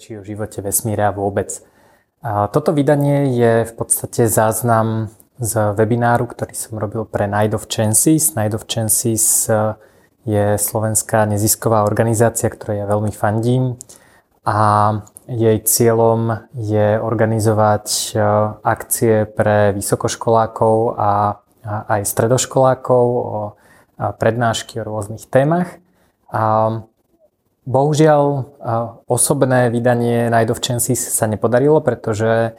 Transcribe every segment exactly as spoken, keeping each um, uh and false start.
či o živote, vesmíre a vôbec. Toto vydanie je v podstate záznam z webináru, ktorý som robil pre Night of Chances. Night of Chances je slovenská nezisková organizácia, ktorej ja veľmi fandím. A jej cieľom je organizovať akcie pre vysokoškolákov a aj stredoškolákov o prednášky o rôznych témach. A bohužiaľ, osobné vydanie Night of Chances sa nepodarilo, pretože,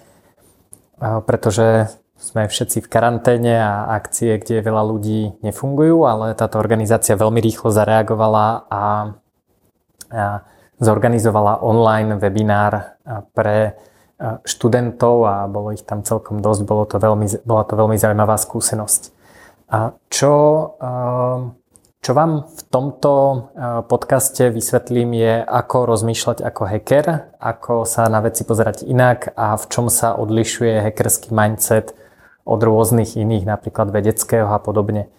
pretože sme všetci v karanténe a akcie, kde veľa ľudí nefungujú, ale táto organizácia veľmi rýchlo zareagovala a, a zorganizovala online webinár pre študentov a bolo ich tam celkom dosť, bolo to veľmi, bola to veľmi zaujímavá skúsenosť. A čo... Um, Čo vám v tomto podcaste vysvetlím je, ako rozmýšľať ako hacker, ako sa na veci pozerať inak a v čom sa odlišuje hackerský mindset od rôznych iných, napríklad vedeckého a podobne.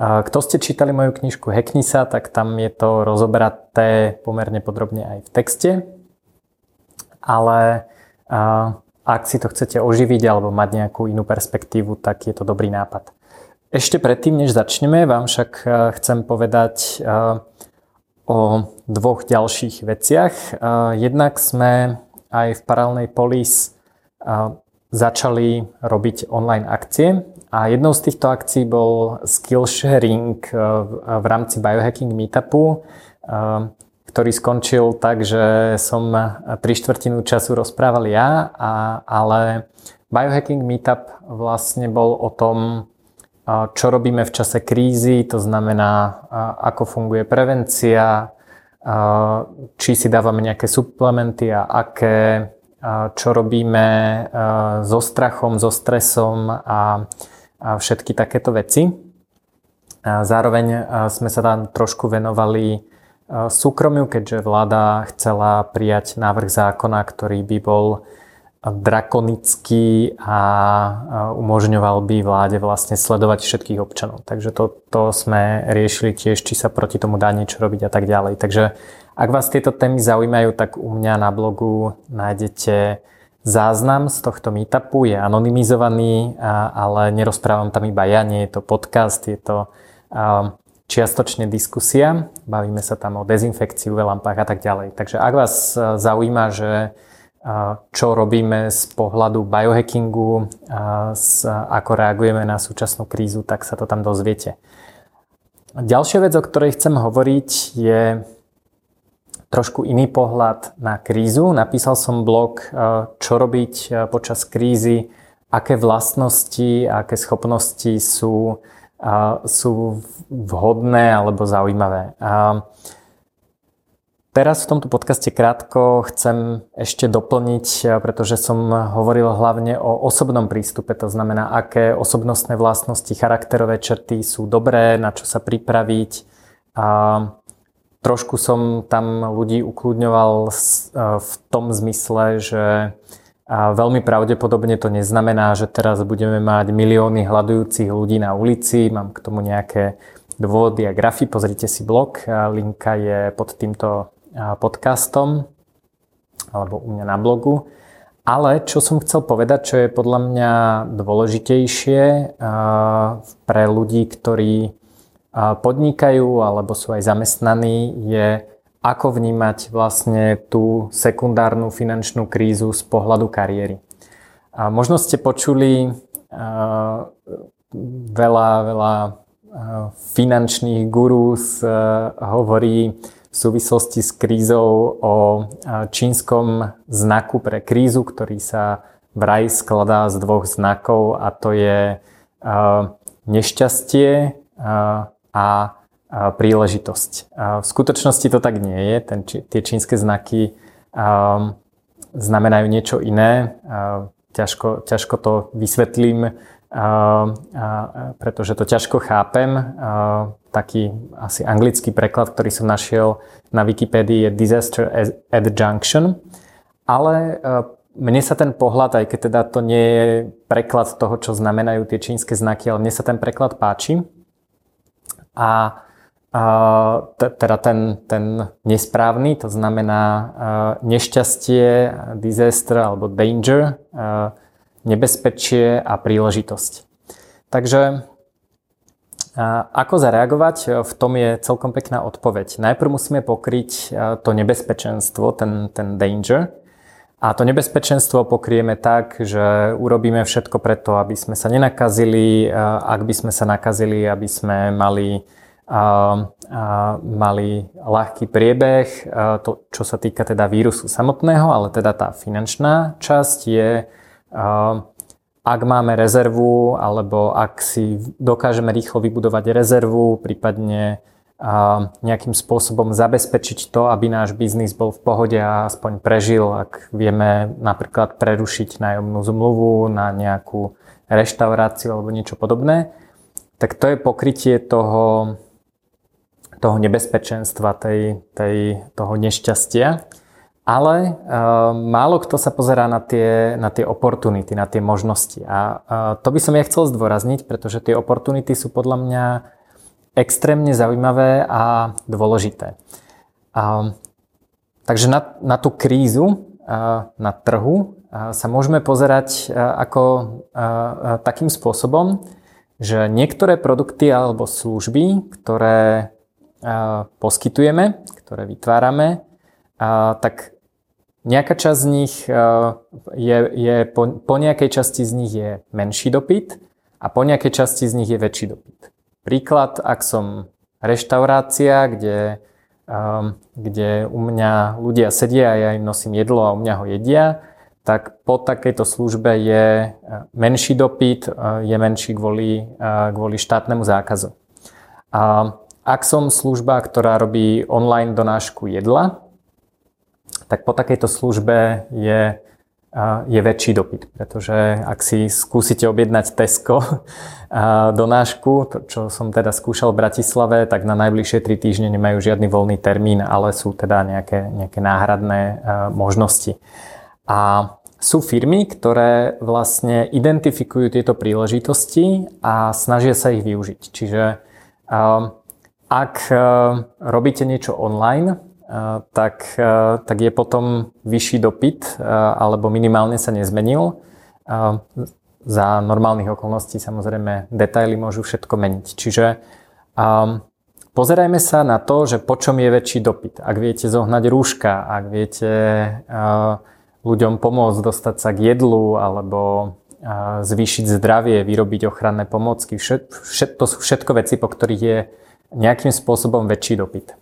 Kto ste čítali moju knižku Hackni sa, tak tam je to rozoberaté pomerne podrobne aj v texte. Ale ak si to chcete oživiť alebo mať nejakú inú perspektívu, tak je to dobrý nápad. Ešte predtým, než začneme, vám však chcem povedať o dvoch ďalších veciach. Jednak sme aj v Paralelnej Polis začali robiť online akcie a jednou z týchto akcií bol skill sharing v rámci biohacking meetupu, ktorý skončil tak, že som tri štvrtinu času rozprával ja, ale biohacking meetup vlastne bol o tom, čo robíme v čase krízy, to znamená, ako funguje prevencia, či si dávame nejaké suplementy a aké, čo robíme so strachom, so stresom a všetky takéto veci. Zároveň sme sa tam trošku venovali súkromiu, keďže vláda chcela prijať návrh zákona, ktorý by bol drakonický a umožňoval by vláde vlastne sledovať všetkých občanov. Takže to, to sme riešili tiež, či sa proti tomu dá niečo robiť a tak ďalej. Takže ak vás tieto témy zaujímajú, tak u mňa na blogu nájdete záznam z tohto meetupu, je anonymizovaný, ale nerozprávam tam iba ja, nie je to podcast, je to čiastočne diskusia, bavíme sa tam o dezinfekcii, v lampách a tak ďalej. Takže ak vás zaujíma, že čo robíme z pohľadu biohackingu, ako reagujeme na súčasnú krízu, tak sa to tam dozviete. Ďalšia vec, o ktorej chcem hovoriť, je trošku iný pohľad na krízu. Napísal som blog, čo robiť počas krízy, aké vlastnosti, aké schopnosti sú, sú vhodné alebo zaujímavé. Teraz v tomto podcaste krátko chcem ešte doplniť, pretože som hovoril hlavne o osobnom prístupe, to znamená, aké osobnostné vlastnosti, charakterové črty sú dobré, na čo sa pripraviť. A trošku som tam ľudí ukludňoval v tom zmysle, že veľmi pravdepodobne to neznamená, že teraz budeme mať milióny hľadujúcich ľudí na ulici, mám k tomu nejaké dôvody a grafy, pozrite si blog, linka je pod týmto podcastom alebo u mňa na blogu. Ale čo som chcel povedať, čo je podľa mňa dôležitejšie pre ľudí, ktorí podnikajú alebo sú aj zamestnaní, je ako vnímať vlastne tú sekundárnu finančnú krízu z pohľadu kariéry. A možno ste počuli veľa, veľa finančných gurús hovorí v súvislosti s krízou o čínskom znaku pre krízu, ktorý sa vraj skladá z dvoch znakov, a to je nešťastie a príležitosť. V skutočnosti to tak nie je. Ten, tie čínske znaky znamenajú niečo iné. Ťažko, ťažko to vysvetlím, Uh, uh, pretože to ťažko chápem. Uh, taký asi anglický preklad, ktorý som našiel na Wikipédii, je disaster adjunction. Ale uh, mne sa ten pohľad, aj keď teda to nie je preklad toho, čo znamenajú tie čínske znaky, ale mne sa ten preklad páči. A teda ten, ten nesprávny, to znamená nešťastie, disaster alebo danger, nebezpečie a príležitosť. Takže ako zareagovať, v tom je celkom pekná odpoveď. Najprv musíme pokryť to nebezpečenstvo, ten, ten danger. A to nebezpečenstvo pokrieme tak, že urobíme všetko preto, aby sme sa nenakazili, ak by sme sa nakazili, aby sme mali, a, a, mali ľahký priebeh, to, čo sa týka teda vírusu samotného, ale teda tá finančná časť je, a, ak máme rezervu, alebo ak si dokážeme rýchlo vybudovať rezervu, prípadne a nejakým spôsobom zabezpečiť to, aby náš biznis bol v pohode a aspoň prežil, ak vieme napríklad prerušiť nájomnú zmluvu na nejakú reštauráciu alebo niečo podobné, tak to je pokrytie toho, toho nebezpečenstva, tej, tej, toho nešťastia. Ale e, málo kto sa pozerá na tie, na tie opportunity, na tie možnosti. A e, to by som ja chcel zdôrazniť, pretože tie opportunity sú podľa mňa extrémne zaujímavé a dôležité. A, takže na, na tú krízu a, na trhu a, sa môžeme pozerať a, ako a, a, takým spôsobom, že niektoré produkty alebo služby, ktoré a, poskytujeme, ktoré vytvárame, a, tak nejaká časť z nich a, je, je po, po nejakej časti z nich je menší dopyt a po nejakej časti z nich je väčší dopyt. Príklad, ak som reštaurácia, kde, um, kde u mňa ľudia sedia a ja im nosím jedlo a u mňa ho jedia, tak po takejto službe je menší dopyt, je menší kvôli, kvôli štátnemu zákazu. A ak som služba, ktorá robí online donášku jedla, tak po takejto službe je, je väčší dopyt, pretože ak si skúsite objednať Tesco donášku, čo som teda skúšal v Bratislave, tak na najbližšie tri týždne nemajú žiadny voľný termín, ale sú teda nejaké, nejaké náhradné možnosti. A sú firmy, ktoré vlastne identifikujú tieto príležitosti a snažia sa ich využiť. Čiže ak robíte niečo online, Tak, tak je potom vyšší dopyt, alebo minimálne sa nezmenil. Za normálnych okolností samozrejme detaily môžu všetko meniť. Čiže pozerajme sa na to, že po čom je väčší dopyt. Ak viete zohnať rúška, ak viete ľuďom pomôcť dostať sa k jedlu, alebo zvýšiť zdravie, vyrobiť ochranné pomôcky, to sú všetko veci, po ktorých je nejakým spôsobom väčší dopyt.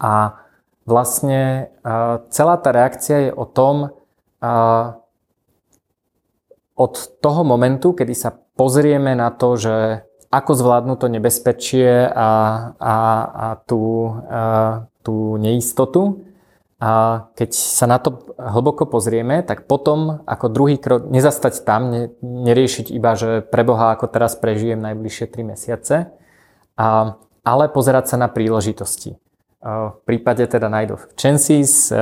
A vlastne celá tá reakcia je o tom, od toho momentu, kedy sa pozrieme na to, že ako zvládnu to nebezpečie a, a, a tú, a, tú neistotu. A keď sa na to hlboko pozrieme, tak potom ako druhý krok nezastať tam, ne, neriešiť iba, že preboha, ako teraz prežijem najbližšie tri mesiace, a, ale pozerať sa na príležitosti. V prípade teda Night of Chances,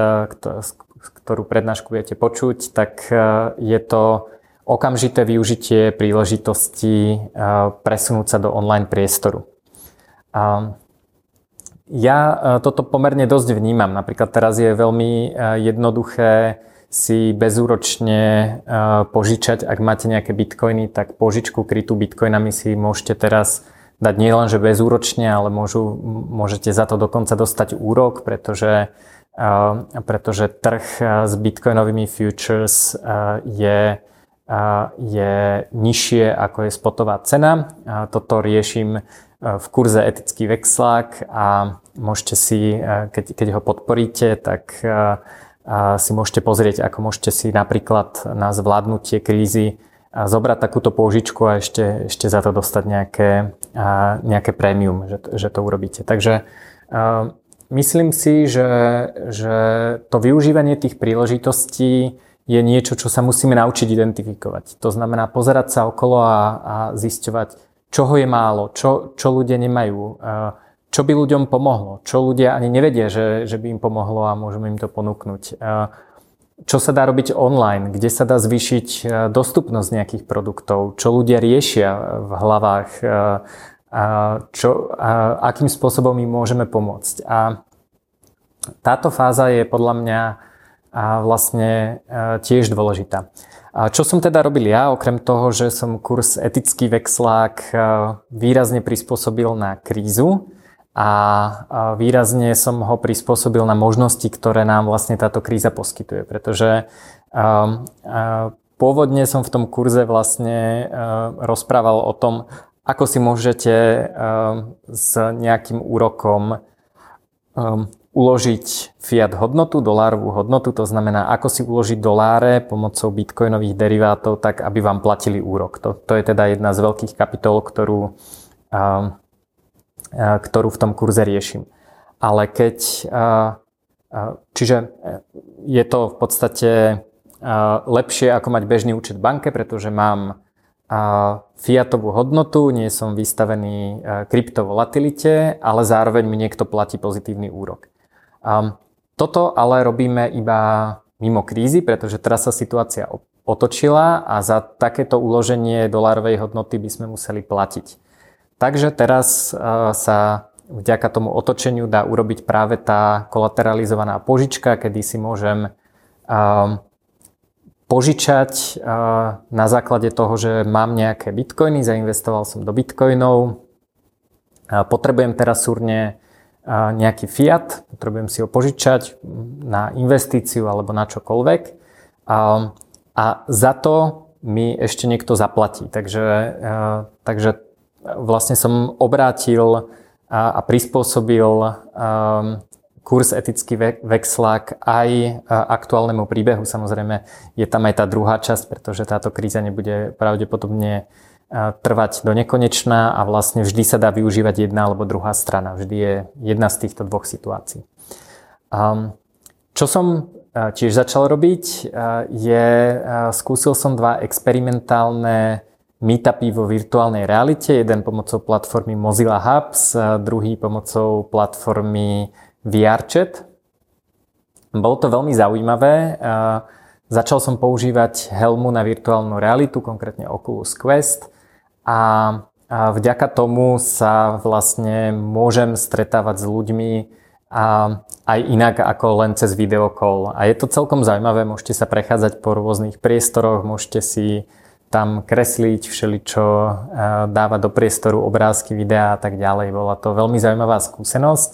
ktorú prednášku budete počuť, tak je to okamžité využitie príležitosti presunúť sa do online priestoru. Ja toto pomerne dosť vnímam. Napríklad teraz je veľmi jednoduché si bezúročne požičať, ak máte nejaké bitcoiny, tak požičku krytú bitcoinami si môžete teraz dať nie len, že bezúročne, ale môžu, môžete za to dokonca dostať úrok, pretože, pretože trh s bitcoinovými futures je, je nižšie, ako je spotová cena. Toto riešim v kurze Etický vexlák a môžete si, keď, keď ho podporíte, tak si môžete pozrieť, ako môžete si napríklad na zvládnutie krízy a zobrať takúto pôžičku a ešte, ešte za to dostať nejaké, nejaké prémium, že, že to urobíte. Takže uh, myslím si, že, že to využívanie tých príležitostí je niečo, čo sa musíme naučiť identifikovať. To znamená pozerať sa okolo a, a zisťovať, čoho je málo, čo, čo ľudia nemajú, uh, čo by ľuďom pomohlo, čo ľudia ani nevedia, že, že by im pomohlo a môžeme im to ponúknuť. Uh, Čo sa dá robiť online, kde sa dá zvýšiť dostupnosť nejakých produktov, čo ľudia riešia v hlavách, a čo, a akým spôsobom im môžeme pomôcť. A táto fáza je podľa mňa vlastne tiež dôležitá. A čo som teda robil ja, okrem toho, že som kurz Etický vexlák výrazne prispôsobil na krízu a výrazne som ho prispôsobil na možnosti, ktoré nám vlastne táto kríza poskytuje, pretože pôvodne som v tom kurze vlastne rozprával o tom, ako si môžete s nejakým úrokom uložiť fiat hodnotu, dolárovú hodnotu, to znamená, ako si uložiť doláre pomocou bitcoinových derivátov, tak aby vám platili úrok. To, to je teda jedna z veľkých kapitol, ktorú, ktorú v tom kurze riešim. Ale keď... Čiže je to v podstate lepšie, ako mať bežný účet v banke, pretože mám fiatovú hodnotu, nie som vystavený kryptovolatilite, ale zároveň mi niekto platí pozitívny úrok. Toto ale robíme iba mimo krízy, pretože teraz sa situácia otočila a za takéto uloženie dolárovej hodnoty by sme museli platiť. Takže teraz sa vďaka tomu otočeniu dá urobiť práve tá kolateralizovaná požička, kedy si môžem požičať na základe toho, že mám nejaké bitcoiny, zainvestoval som do bitcoinov, potrebujem teraz súrne nejaký fiat, potrebujem si ho požičať na investíciu alebo na čokoľvek a za to mi ešte niekto zaplatí. Takže, takže vlastne som obrátil a prispôsobil kurz Etický vexlák aj aktuálnemu príbehu. Samozrejme, je tam aj tá druhá časť, pretože táto kríza nebude pravdepodobne trvať do nekonečná a vlastne vždy sa dá využívať jedna alebo druhá strana. Vždy je jedna z týchto dvoch situácií. Čo som tiež začal robiť, je skúsil som dva experimentálne meetupy vo virtuálnej realite. Jeden pomocou platformy Mozilla Hubs, druhý pomocou platformy VRChat. Bolo to veľmi zaujímavé. Začal som používať helmu na virtuálnu realitu, konkrétne Oculus Quest, a vďaka tomu sa vlastne môžem stretávať s ľuďmi aj inak ako len cez videokol. A je to celkom zaujímavé, môžete sa prechádzať po rôznych priestoroch, môžete si tam kresliť všeličo, dávať do priestoru obrázky, videá a tak ďalej. Bola to veľmi zaujímavá skúsenosť.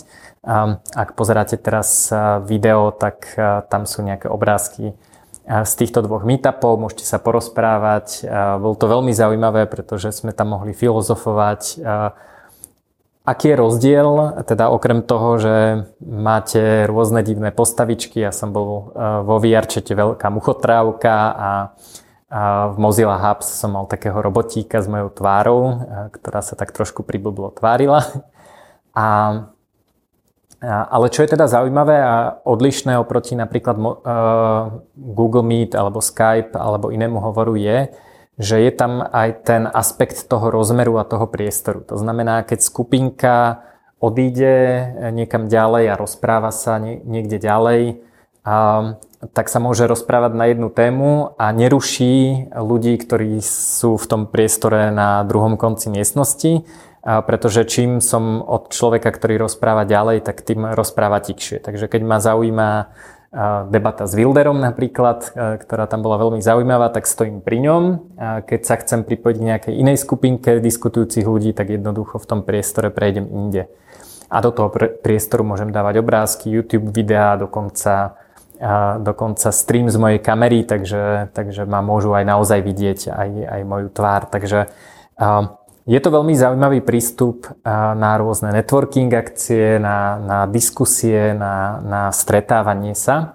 Ak pozeráte teraz video, tak tam sú nejaké obrázky z týchto dvoch meetupov, môžete sa porozprávať. Bolo to veľmi zaujímavé, pretože sme tam mohli filozofovať. Aký je rozdiel, teda okrem toho, že máte rôzne divné postavičky, ja som bol vo VRčete veľká muchotrávka a v Mozilla Hubs som mal takého robotíka s mojou tvárou, ktorá sa tak trošku priblblo tvárila. A, ale čo je teda zaujímavé a odlišné oproti napríklad uh, Google Meet alebo Skype alebo inému hovoru je, že je tam aj ten aspekt toho rozmeru a toho priestoru. To znamená, keď skupinka odíde niekam ďalej a rozpráva sa niekde ďalej, uh, tak sa môže rozprávať na jednu tému a neruší ľudí, ktorí sú v tom priestore na druhom konci miestnosti, pretože čím som od človeka, ktorý rozpráva ďalej, tak tým rozpráva tichšie. Takže keď ma zaujíma debata s Wilderom napríklad, ktorá tam bola veľmi zaujímavá, tak stojím pri ňom. Keď sa chcem pripojiť k nejakej inej skupinke diskutujúcich ľudí, tak jednoducho v tom priestore prejdem inde. A do toho priestoru môžem dávať obrázky, YouTube videá, dokonca A dokonca stream z mojej kamery, takže, takže ma môžu aj naozaj vidieť aj, aj moju tvár. Takže je to veľmi zaujímavý prístup na rôzne networking akcie, na, na diskusie, na, na stretávanie sa.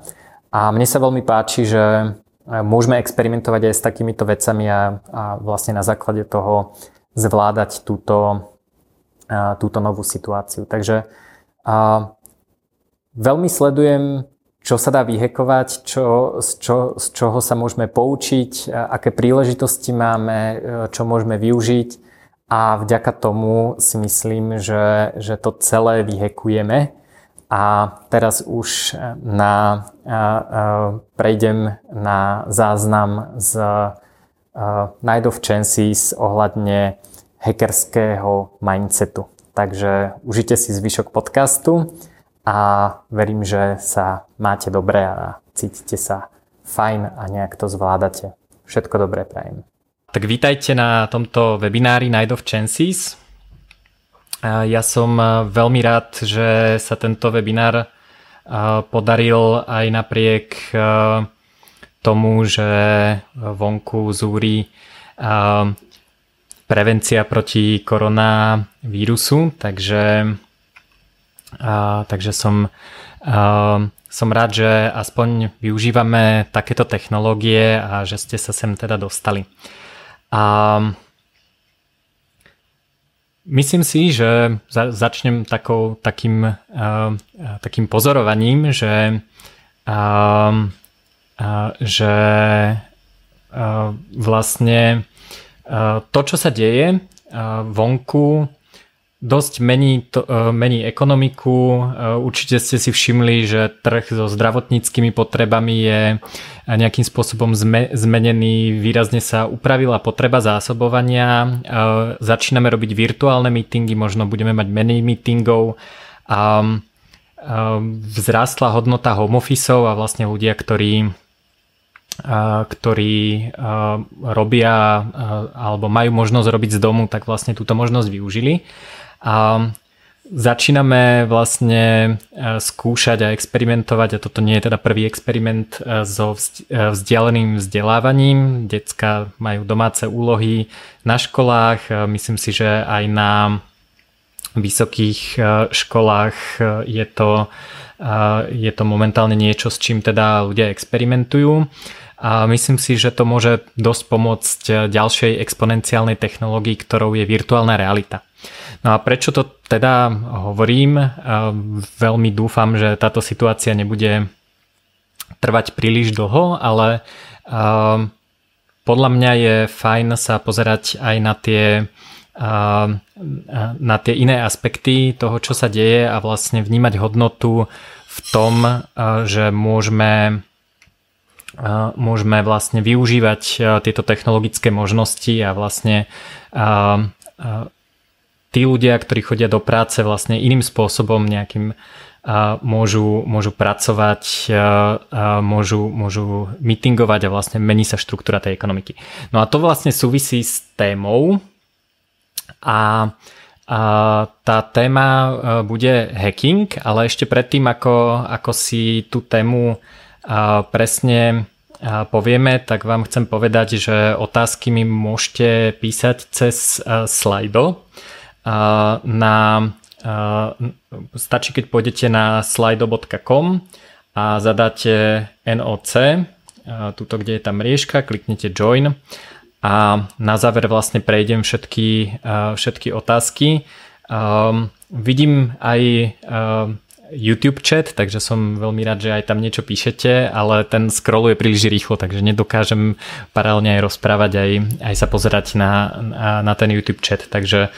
A mne sa veľmi páči, že môžeme experimentovať aj s takýmito vecami a, a vlastne na základe toho zvládať túto, túto novú situáciu. Takže veľmi sledujem, čo sa dá vyhekovať, čo, z, čo, z čoho sa môžeme poučiť, aké príležitosti máme, čo môžeme využiť, a vďaka tomu si myslím, že, že to celé vyhekujeme. A teraz už na, a, a, prejdem na záznam z a, Night of Chances ohľadne hackerského mindsetu. Takže užite si zvyšok podcastu a verím, že sa máte dobre a cítite sa fajn a nejak to zvládate. Všetko dobré prajem. Tak vítajte na tomto webinári Night of Chances. Ja som veľmi rád, že sa tento webinár podaril aj napriek tomu, že vonku zúri prevencia proti koronavírusu, takže, takže som, som rád, že aspoň využívame takéto technológie a že ste sa sem teda dostali. A myslím si, že začnem takou, takým, takým pozorovaním, že, že vlastne to, čo sa deje vonku, dosť mení, mení ekonomiku. Určite ste si všimli, že trh so zdravotníckymi potrebami je nejakým spôsobom zmenený, výrazne sa upravila potreba zásobovania, začíname robiť virtuálne meetingy, možno budeme mať menej meetingov a vzrástla hodnota home officeov a vlastne ľudia, ktorí ktorí robia alebo majú možnosť robiť z domu, tak vlastne túto možnosť využili. A začíname vlastne skúšať a experimentovať, a toto nie je teda prvý experiment so vzdialeným vzdelávaním. Decká majú domáce úlohy na školách, myslím si, že aj na vysokých školách je to, je to momentálne niečo, s čím teda ľudia experimentujú. A myslím si, že to môže dosť pomôcť ďalšej exponenciálnej technológii, ktorou je virtuálna realita. No a prečo to teda hovorím? Veľmi dúfam, že táto situácia nebude trvať príliš dlho, ale podľa mňa je fajn sa pozerať aj na tie, na tie iné aspekty toho, čo sa deje a vlastne vnímať hodnotu v tom, že môžeme môžeme vlastne využívať tieto technologické možnosti a vlastne tí ľudia, ktorí chodia do práce vlastne iným spôsobom nejakým môžu, môžu pracovať, môžu, môžu meetingovať a vlastne mení sa štruktúra tej ekonomiky. No a to vlastne súvisí s témou a A tá téma bude hacking, ale ešte predtým, ako, ako si tú tému presne povieme, tak vám chcem povedať, že otázky mi môžete písať cez Slido. Na, stačí, keď pôjdete na slido bodka com a zadáte en o cé, tuto, kde je tá mriežka, kliknete join a na záver vlastne prejdem všetky, všetky otázky. Vidím aj YouTube chat, takže som veľmi rád, že aj tam niečo píšete, ale ten scrolluje príliš rýchlo, takže nedokážem paralelne aj rozprávať, aj, aj sa pozerať na, na ten YouTube chat, takže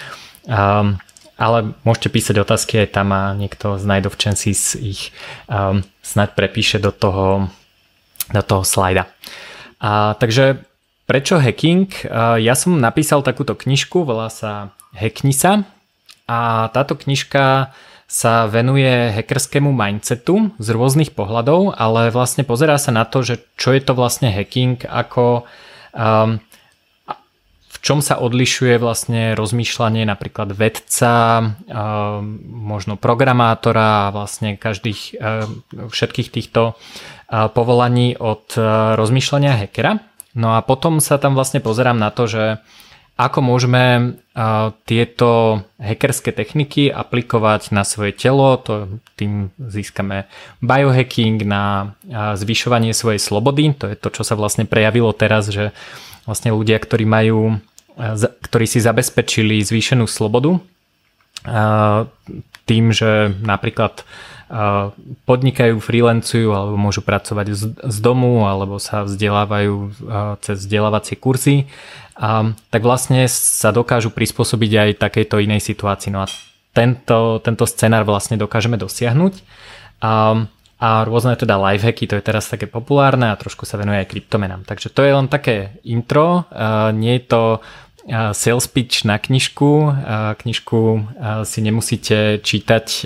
um, ale môžete písať otázky aj tam a niekto z Night of Chances ich um, snáď prepíše do toho, do toho slajda. A, takže prečo hacking? Ja som napísal takúto knižku, volá sa Hackni sa a táto knižka sa venuje hackerskému mindsetu z rôznych pohľadov, ale vlastne pozerá sa na to, že čo je to vlastne hacking, ako, um, v čom sa odlišuje vlastne rozmýšľanie napríklad vedca, um, možno programátora a vlastne každých, um, všetkých týchto uh, povolaní od uh, rozmýšľania hackera. No a potom sa tam vlastne pozerám na to, že ako môžeme tieto hackerské techniky aplikovať na svoje telo, to, tým získame biohacking na zvyšovanie svojej slobody, to je to, čo sa vlastne prejavilo teraz, že vlastne ľudia, ktorí majú, ktorí si zabezpečili zvýšenú slobodu tým, že napríklad podnikajú, freelancujú alebo môžu pracovať z domu alebo sa vzdelávajú cez vzdelávacie kurzy, tak vlastne sa dokážu prispôsobiť aj takejto inej situácii. No a tento, tento scenár vlastne dokážeme dosiahnuť a, a rôzne teda lifehacky, to je teraz také populárne a trošku sa venuje aj kryptomenám. Takže to je len také intro, nie je to sales pitch na knižku. Knižku si nemusíte čítať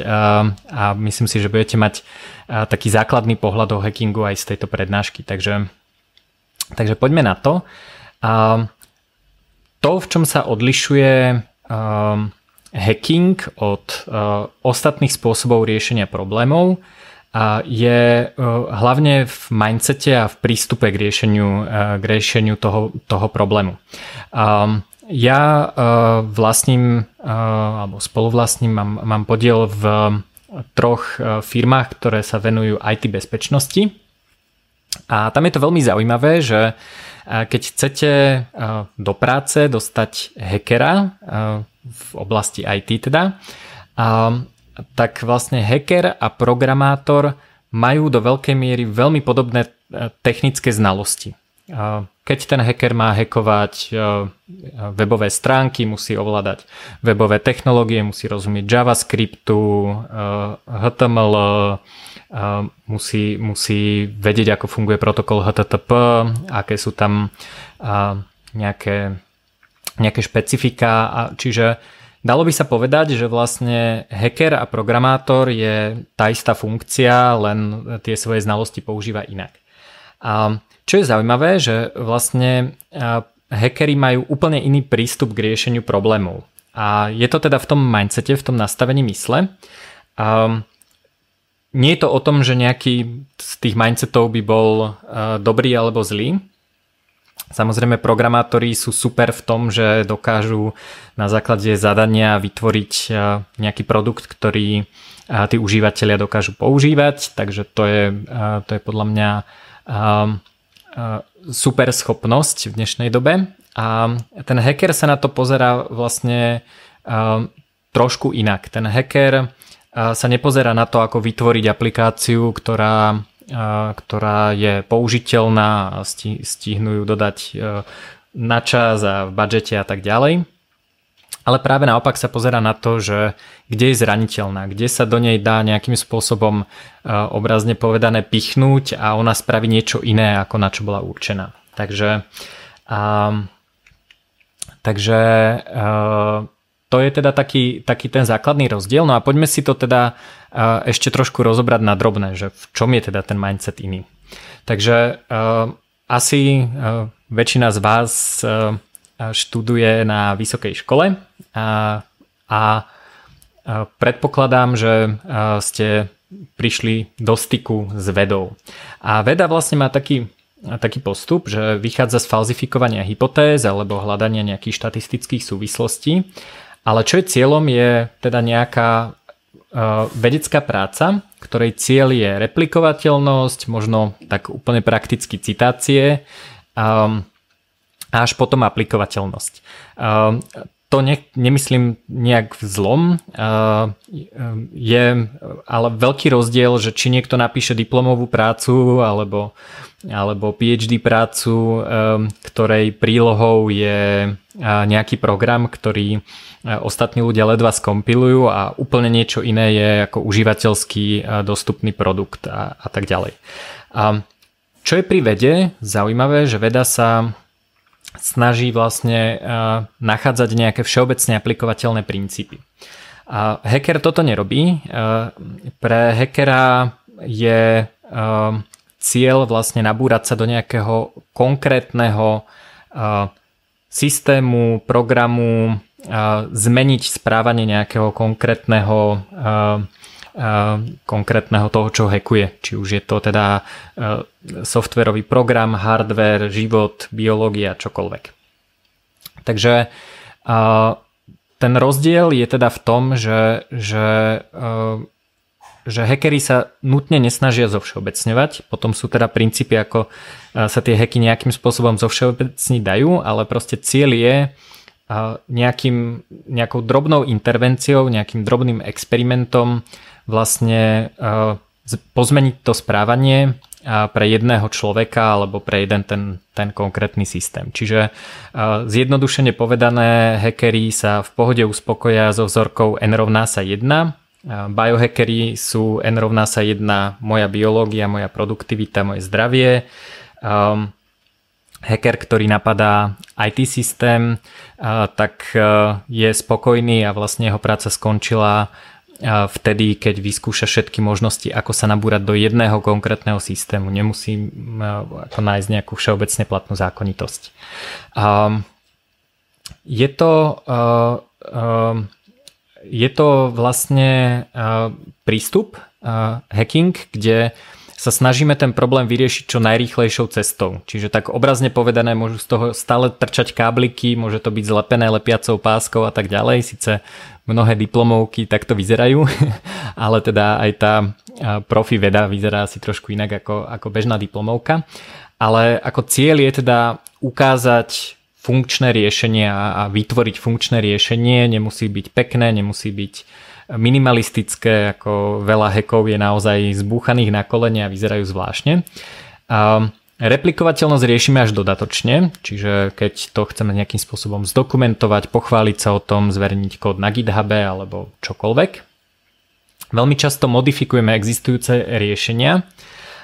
a myslím si, že budete mať taký základný pohľad o hackingu aj z tejto prednášky. Takže, takže poďme na to. To, v čom sa odlišuje hacking od ostatných spôsobov riešenia problémov, je hlavne v mindsete a v prístupe k riešeniu, k riešeniu toho, toho problému. Ja vlastním, alebo spoluvlastním, mám, mám podiel v troch firmách, ktoré sa venujú í té bezpečnosti. A tam je to veľmi zaujímavé, že keď chcete do práce dostať hackera v oblasti í té teda, tak vlastne hacker a programátor majú do veľkej miery veľmi podobné technické znalosti. Keď ten hacker má hackovať webové stránky, musí ovládať webové technológie, musí rozumieť JavaScriptu, há té em el, musí, musí vedieť, ako funguje protokol há té té pé, aké sú tam nejaké, nejaké špecifiká. Čiže dalo by sa povedať, že vlastne hacker a programátor je tá istá funkcia, len tie svoje znalosti používa inak. A čo je zaujímavé, že vlastne hackeri majú úplne iný prístup k riešeniu problémov. A je to teda v tom mindsete, v tom nastavení mysle. A nie je to o tom, že nejaký z tých mindsetov by bol dobrý alebo zlý. Samozrejme, programátori sú super v tom, že dokážu na základe zadania vytvoriť nejaký produkt, ktorý tí užívateľia dokážu používať, takže to je, to je podľa mňa super schopnosť v dnešnej dobe. A ten hacker sa na to pozerá vlastne trošku inak. Ten hacker sa nepozerá na to, ako vytvoriť aplikáciu, ktorá ktorá je použiteľná a stihnú ju dodať na čas a v budžete a tak ďalej. Ale práve naopak sa pozerá na to, že kde je zraniteľná, kde sa do nej dá nejakým spôsobom obrazne povedané pichnúť a ona spraví niečo iné, ako na čo bola určená. Takže, um, takže um, to je teda taký, taký ten základný rozdiel. No a poďme si to teda ešte trošku rozobrať na drobné, že v čom je teda ten mindset iný. Takže uh, asi uh, väčšina z vás uh, študuje na vysokej škole a, a predpokladám, že uh, ste prišli do styku s vedou. A veda vlastne má taký taký postup, že vychádza z falzifikovania hypotéz alebo hľadania nejakých štatistických súvislostí. Ale čo je cieľom, je teda nejaká vedecká práca, ktorej cieľ je replikovateľnosť, možno tak úplne prakticky citácie a až potom aplikovateľnosť. To ne, nemyslím nejak v zlom, je ale veľký rozdiel, že či niekto napíše diplomovú prácu alebo, alebo PhD prácu, ktorej prílohou je nejaký program, ktorý ostatní ľudia ledva skompilujú a úplne niečo iné je ako užívateľský dostupný produkt a, a tak ďalej. A čo je pri vede zaujímavé, že veda sa snaží vlastne nachádzať nejaké všeobecne aplikovateľné princípy. A hacker toto nerobí. Pre hackera je cieľ vlastne nabúrať sa do nejakého konkrétneho systému, programu, zmeniť správanie nejakého konkrétneho konkrétneho toho, čo hackuje. Či už je to teda softwarový program, hardware, život, biológia, čokoľvek. Takže ten rozdiel je teda v tom, že, že, že hackeri sa nutne nesnažia zovšeobecňovať, potom sú teda princípy, ako sa tie hacky nejakým spôsobom zovšeobecniť dajú, ale proste cieľ je nejakým, nejakou drobnou intervenciou, nejakým drobným experimentom vlastne pozmeniť to správanie pre jedného človeka alebo pre jeden ten, ten konkrétny systém. Čiže zjednodušene povedané, hackeri sa v pohode uspokoja so vzorkou n rovná sa jedna. Biohackeri sú n rovná sa jedna moja biológia, moja produktivita, moje zdravie. Hacker, ktorý napadá í té systém, tak je spokojný a vlastne jeho práca skončila vtedy, keď vyskúša všetky možnosti, ako sa nabúrať do jedného konkrétneho systému. Nemusí ako nájsť nejakú všeobecne platnú zákonitosť. Je to, je to vlastne prístup, hacking, kde sa snažíme ten problém vyriešiť čo najrýchlejšou cestou. Čiže tak obrazne povedané, môžu z toho stále trčať kábliky, môže to byť zlepené lepiacou páskou a tak ďalej. Sice mnohé diplomovky takto vyzerajú, ale teda aj tá profi veda vyzerá asi trošku inak ako, ako bežná diplomovka. Ale ako cieľ je teda ukázať funkčné riešenie a vytvoriť funkčné riešenie. Nemusí byť pekné, nemusí byť minimalistické, ako veľa hackov je naozaj zbúchaných na kolene a vyzerajú zvláštne. A replikovateľnosť riešime až dodatočne, čiže keď to chceme nejakým spôsobom zdokumentovať, pochváliť sa o tom, zverejniť kód na GitHube alebo čokoľvek. Veľmi často modifikujeme existujúce riešenia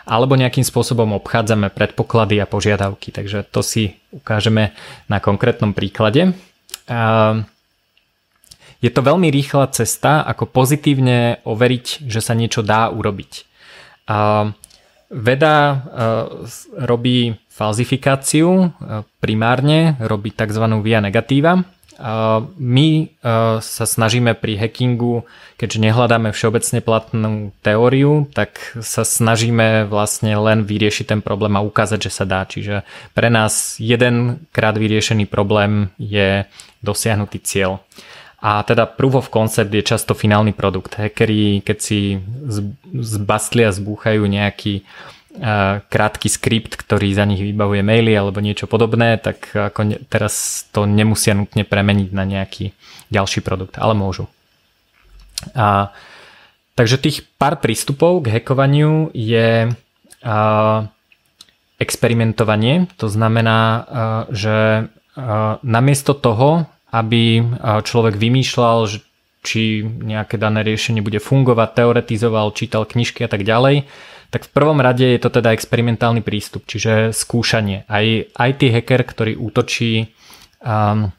alebo nejakým spôsobom obchádzame predpoklady a požiadavky, takže to si ukážeme na konkrétnom príklade. A je to veľmi rýchla cesta, ako pozitívne overiť, že sa niečo dá urobiť. A veda robí falzifikáciu, primárne robí tzv. Via negativa. A my sa snažíme pri hackingu, keďže nehľadáme všeobecne platnú teóriu, tak sa snažíme vlastne len vyriešiť ten problém a ukázať, že sa dá. Čiže pre nás jeden krát vyriešený problém je dosiahnutý cieľ. A teda proof of concept je často finálny produkt. Hackeri, keď si zbastlia, zbúchajú nejaký uh, krátky skript, ktorý za nich vybavuje maily alebo niečo podobné, tak ako ne, teraz to nemusia nutne premeniť na nejaký ďalší produkt, ale môžu. A, takže tých pár prístupov k hackovaniu je uh, experimentovanie. To znamená, uh, že uh, namiesto toho, aby človek vymýšľal, či nejaké dané riešenie bude fungovať, teoretizoval, čítal knižky a tak ďalej, tak v prvom rade je to teda experimentálny prístup, čiže skúšanie. Aj í té hacker, ktorý útočí, um,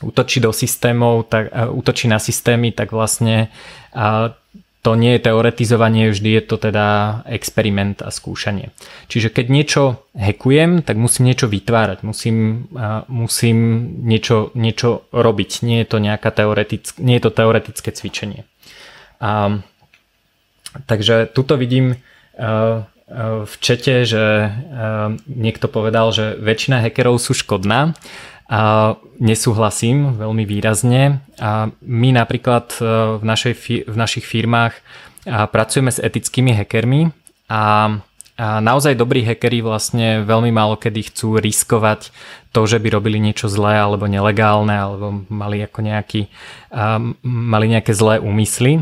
útočí do systémov, tak, uh, útočí na systémy, tak vlastne uh, to nie je teoretizovanie, vždy je to teda experiment a skúšanie. Čiže keď niečo hackujem, tak musím niečo vytvárať, musím, uh, musím niečo, niečo robiť. Nie je to nejaká teoretick- nie je to teoretické cvičenie. Um, takže tuto vidím uh, uh, v čete, že uh, niekto povedal, že väčšina hackerov sú škodná. A nesúhlasím veľmi výrazne. A my napríklad v, našej, v našich firmách pracujeme s etickými hackermi a, a naozaj dobrí hackeri vlastne veľmi málo kedy chcú riskovať to, že by robili niečo zlé alebo nelegálne alebo mali, ako nejaký, mali nejaké zlé úmysly.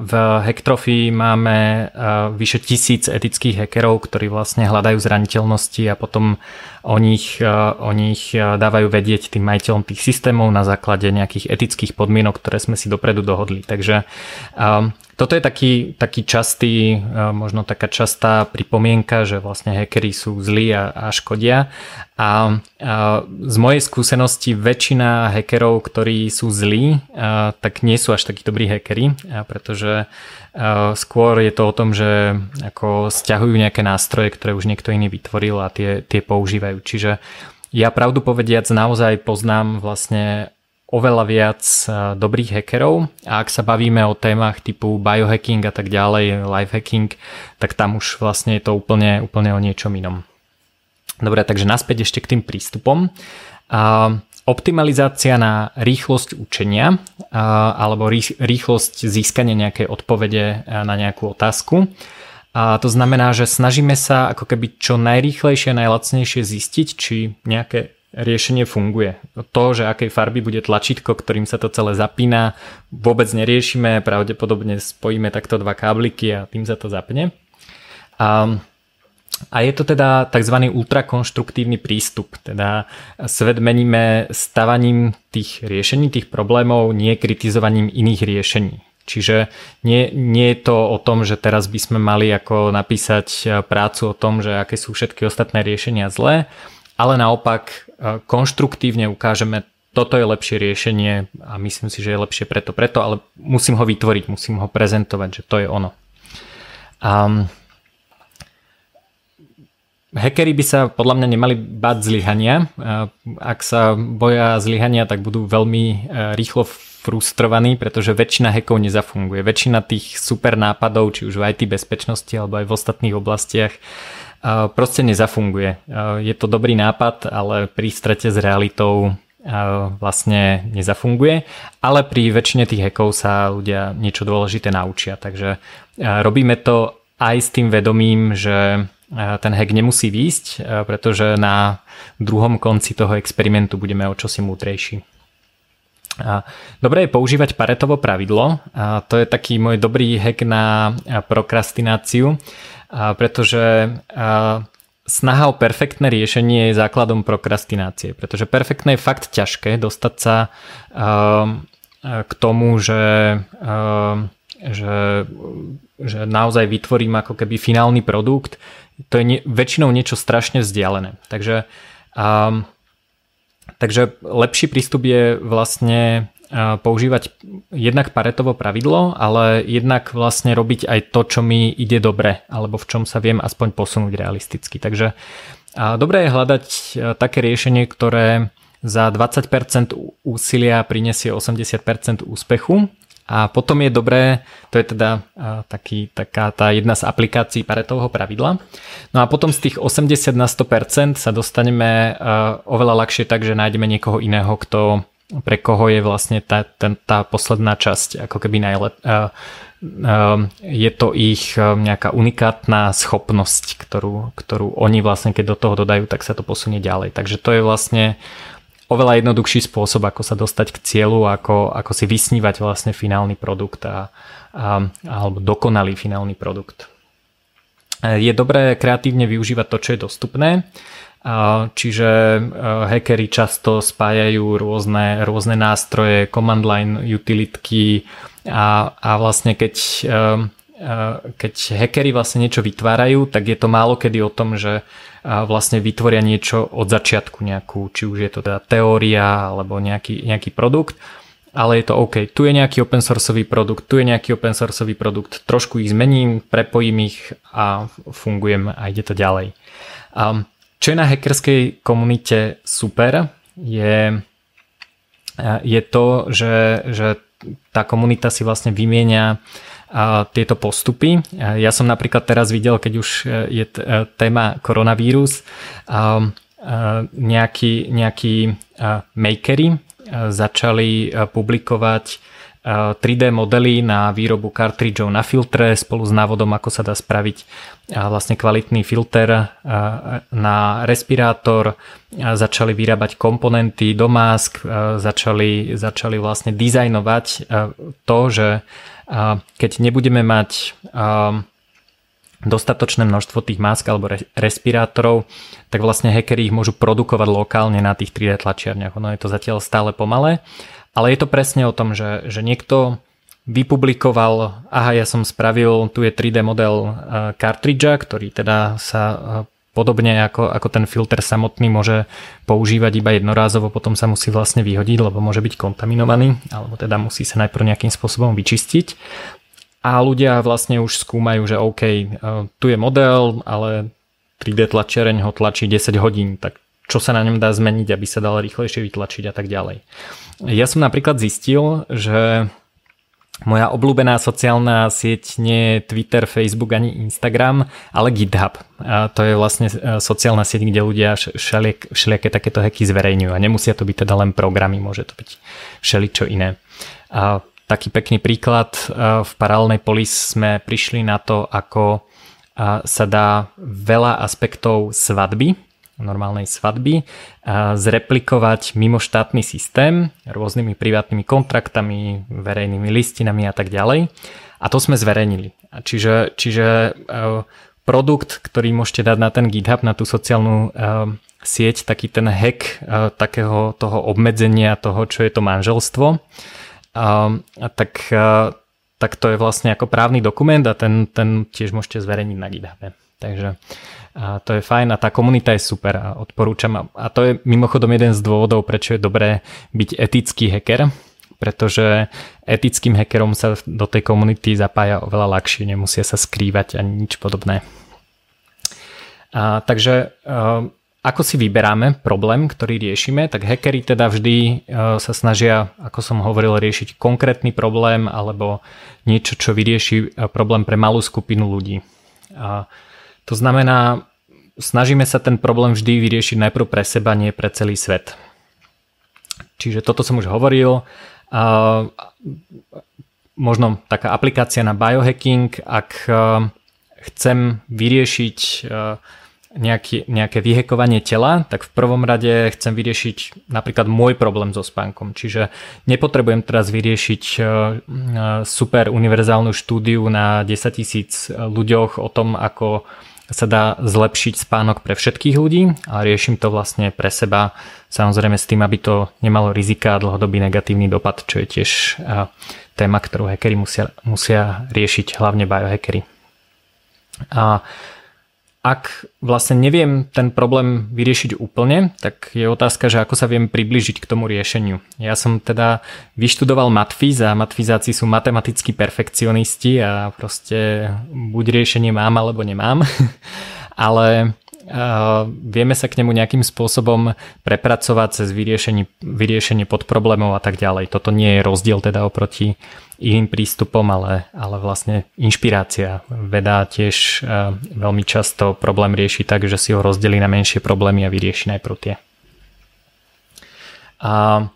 V Hacktrophy máme vyše tisíc etických hackerov, ktorí vlastne hľadajú zraniteľnosti a potom o nich, o nich dávajú vedieť tým majiteľom tých systémov na základe nejakých etických podmienok, ktoré sme si dopredu dohodli. Takže toto je taký, taký častý, možno taká častá pripomienka, že vlastne hackeri sú zlí a, a škodia. A, a z mojej skúsenosti väčšina hackerov, ktorí sú zlí, a, tak nie sú až takí dobrí hackeri, pretože a, skôr je to o tom, že ako sťahujú nejaké nástroje, ktoré už niekto iný vytvoril a tie, tie používajú. Čiže ja pravdu povediac naozaj poznám vlastne oveľa viac dobrých hackerov a ak sa bavíme o témach typu biohacking a tak ďalej, lifehacking, tak tam už vlastne je to úplne, úplne o niečom inom. Dobre, takže naspäť ešte k tým prístupom. A optimalizácia na rýchlosť učenia a, alebo rýchlosť získania nejakej odpovede na nejakú otázku. A to znamená, že snažíme sa ako keby čo najrýchlejšie, najlacnejšie zistiť, či nejaké riešenie funguje. To, že akej farby bude tlačítko, ktorým sa to celé zapína, vôbec neriešime, pravdepodobne spojíme takto dva kábliky a tým sa to zapne. A, a je to teda tzv. Ultrakonštruktívny prístup. Teda svet meníme stavaním tých riešení, tých problémov, nie kritizovaním iných riešení. Čiže nie, nie je to o tom, že teraz by sme mali ako napísať prácu o tom, že aké sú všetky ostatné riešenia zlé, ale naopak konštruktívne ukážeme, toto je lepšie riešenie a myslím si, že je lepšie preto, preto, ale musím ho vytvoriť, musím ho prezentovať, že to je ono. Um, Hackeri by sa podľa mňa nemali báť zlyhania. Ak sa boja zlyhania, tak budú veľmi rýchlo frustrovaní, pretože väčšina hackov nezafunguje. Väčšina tých super nápadov, či už v í té bezpečnosti alebo aj v ostatných oblastiach, proste nezafunguje. Je to dobrý nápad, ale pri strete s realitou vlastne nezafunguje, ale pri väčšine tých hackov sa ľudia niečo dôležité naučia. Takže robíme to aj s tým vedomím, že ten hack nemusí výjsť, pretože na druhom konci toho experimentu budeme o čosi múdrejší. Dobre je používať Paretovo pravidlo. To je taký môj dobrý hack na prokrastináciu, pretože snaha o perfektné riešenie je základom prokrastinácie, pretože perfektné je fakt ťažké dostať sa k tomu, že Že, že naozaj vytvorím ako keby finálny produkt, to je nie, väčšinou niečo strašne vzdialené. Takže, um, takže lepší prístup je vlastne uh, používať jednak Paretovo pravidlo, ale jednak vlastne robiť aj to, čo mi ide dobre, alebo v čom sa viem aspoň posunúť realisticky. Takže uh, dobré je hľadať uh, také riešenie, ktoré za dvadsať percent úsilia prinesie osemdesiat percent úspechu. A potom je dobré, to je teda taký, taká tá jedna z aplikácií Paretovho pravidla. No a potom z tých osemdesiat na sto percent sa dostaneme oveľa ľahšie tak, že nájdeme niekoho iného, kto, pre koho je vlastne tá, tá, tá posledná časť, ako keby najlep, je to ich nejaká unikátna schopnosť, ktorú, ktorú oni vlastne keď do toho dodajú, tak sa to posunie ďalej. Takže to je vlastne oveľa jednoduchší spôsob, ako sa dostať k cieľu, ako, ako si vysnívať vlastne finálny produkt a, a, alebo dokonalý finálny produkt. Je dobré kreatívne využívať to, čo je dostupné, čiže hackeri často spájajú rôzne, rôzne nástroje, command line utilitky a, a vlastne keď, keď hackeri vlastne niečo vytvárajú, tak je to málo kedy o tom, že a vlastne vytvoria niečo od začiatku nejakú, či už je to teda teória alebo nejaký, nejaký produkt, ale je to OK, tu je nejaký open sourceový produkt, tu je nejaký open sourceový produkt, trošku ich zmením, prepojím ich a fungujem a ide to ďalej. A čo je na hackerskej komunite super, je, je to, že, že tá komunita si vlastne vymieňa tieto postupy. Ja som napríklad teraz videl, keď už je téma koronavírus, nejakí, nejakí makery začali publikovať tri dé modely na výrobu kartridžov na filtre spolu s návodom, ako sa dá spraviť vlastne kvalitný filter na respirátor. Začali vyrábať komponenty do mask, začali, začali vlastne dizajnovať to, že keď nebudeme mať dostatočné množstvo tých másk alebo respirátorov, tak vlastne hackeri ich môžu produkovať lokálne na tých tri dé tlačiarniach. Ono je to zatiaľ stále pomalé, ale je to presne o tom, že, že niekto vypublikoval, aha, ja som spravil, tu je tri dé model kartridža, ktorý teda sa podobne ako, ako ten filter samotný môže používať iba jednorázovo, potom sa musí vlastne vyhodiť, lebo môže byť kontaminovaný, alebo teda musí sa najprv nejakým spôsobom vyčistiť. A ľudia vlastne už skúmajú, že OK, tu je model, ale tri dé tlačiareň ho tlačí desať hodín, tak čo sa na ňom dá zmeniť, aby sa dalo rýchlejšie vytlačiť a tak ďalej. Ja som napríklad zistil, že moja obľúbená sociálna sieť nie je Twitter, Facebook ani Instagram, ale GitHub. A to je vlastne sociálna sieť, kde ľudia všelijaké takéto hacky zverejňujú a nemusia to byť teda len programy, môže to byť všeličo iné. A taký pekný príklad, v Paralelnej Polis sme prišli na to, ako sa dá veľa aspektov svadby, normálnej svadby, zreplikovať mimoštátny systém rôznymi privátnymi kontraktami, verejnými listinami a tak ďalej. A to sme zverejnili. Čiže, čiže produkt, ktorý môžete dať na ten GitHub, na tú sociálnu sieť, taký ten hack takého toho obmedzenia toho, čo je to manželstvo, Um, tak, uh, tak to je vlastne ako právny dokument a ten, ten tiež môžete zverejniť na GitHube. Takže A to je fajn a tá komunita je super a odporúčam. A to je mimochodom jeden z dôvodov, prečo je dobré byť etický hacker, pretože etickým hackerom sa do tej komunity zapája oveľa ľahšie, nemusia sa skrývať ani nič podobné. A, takže a, ako si vyberáme problém, ktorý riešime, tak hackeri teda vždy a, sa snažia, ako som hovoril, riešiť konkrétny problém alebo niečo, čo vyrieši problém pre malú skupinu ľudí. A, To znamená, snažíme sa ten problém vždy vyriešiť najprv pre seba, nie pre celý svet. Čiže toto som už hovoril. Možno taká aplikácia na biohacking, ak chcem vyriešiť nejaké, nejaké vyhekovanie tela, tak v prvom rade chcem vyriešiť napríklad môj problém so spánkom. Čiže nepotrebujem teraz vyriešiť super univerzálnu štúdiu na desaťtisíc ľuďoch o tom, ako sa dá zlepšiť spánok pre všetkých ľudí a riešim to vlastne pre seba, samozrejme s tým, aby to nemalo rizika a dlhodobý negatívny dopad, čo je tiež téma, ktorú hackeri musia, musia riešiť, hlavne biohackeri. A ak vlastne neviem ten problém vyriešiť úplne, tak je otázka, že ako sa viem priblížiť k tomu riešeniu. Ja som teda vyštudoval matfiz a matfizáci sú matematickí perfekcionisti a proste buď riešenie mám alebo nemám, ale uh, vieme sa k nemu nejakým spôsobom prepracovať cez vyriešenie, vyriešenie podproblémov a tak ďalej. Toto nie je rozdiel teda oproti iným prístupom, ale, ale vlastne inšpirácia. Veda tiež uh, veľmi často problém rieši tak, že si ho rozdelí na menšie problémy a vyrieši najprv tie. Uh,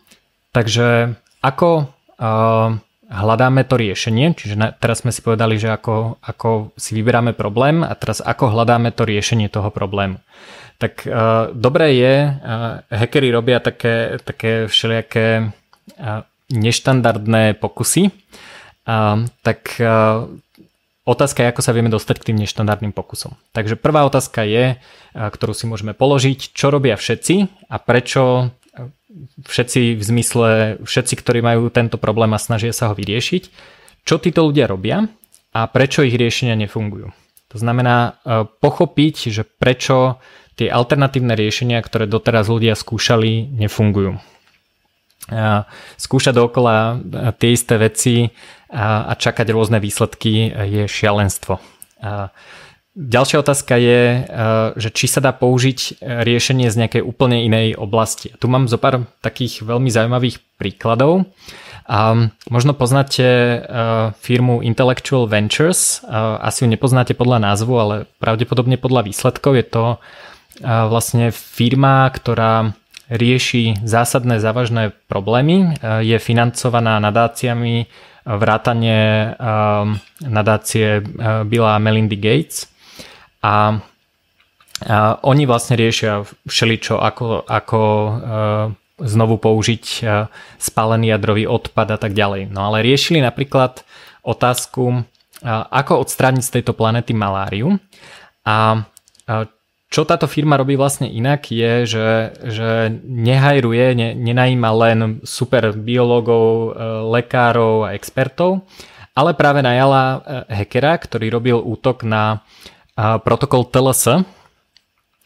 takže ako uh, hľadáme to riešenie, čiže na, teraz sme si povedali, že ako, ako si vyberáme problém a teraz ako hľadáme to riešenie toho problému. Tak uh, dobré je, uh, hackeri robia také, také všelijaké uh, neštandardné pokusy, uh, tak uh, otázka je, ako sa vieme dostať k tým neštandardným pokusom. Takže prvá otázka je, uh, ktorú si môžeme položiť, čo robia všetci a prečo všetci v zmysle, všetci, ktorí majú tento problém a snažia sa ho vyriešiť, čo títo ľudia robia a prečo ich riešenia nefungujú. To znamená uh, pochopiť, že prečo tie alternatívne riešenia, ktoré doteraz ľudia skúšali, nefungujú. Skúšať dookola tie isté veci a čakať rôzne výsledky je šialenstvo. Ďalšia otázka je, že či sa dá použiť riešenie z nejakej úplne inej oblasti. Tu mám zo pár takých veľmi zaujímavých príkladov. Možno poznáte firmu Intellectual Ventures, asi ju nepoznáte podľa názvu, ale pravdepodobne podľa výsledkov. Je to vlastne firma, ktorá rieši zásadné závažné problémy, je financovaná nadáciami, vrátane nadácie Billa a Melindy Gates a, a oni vlastne riešia všeličo, ako, ako znovu použiť spálený jadrový odpad a tak ďalej. No ale riešili napríklad otázku, ako odstrániť z tejto planéty maláriu a čo táto firma robí vlastne inak je, že, že nehajruje, ne, nenajíma len super biológov, lekárov a expertov, ale práve najala hackera, ktorý robil útok na protokol T L S.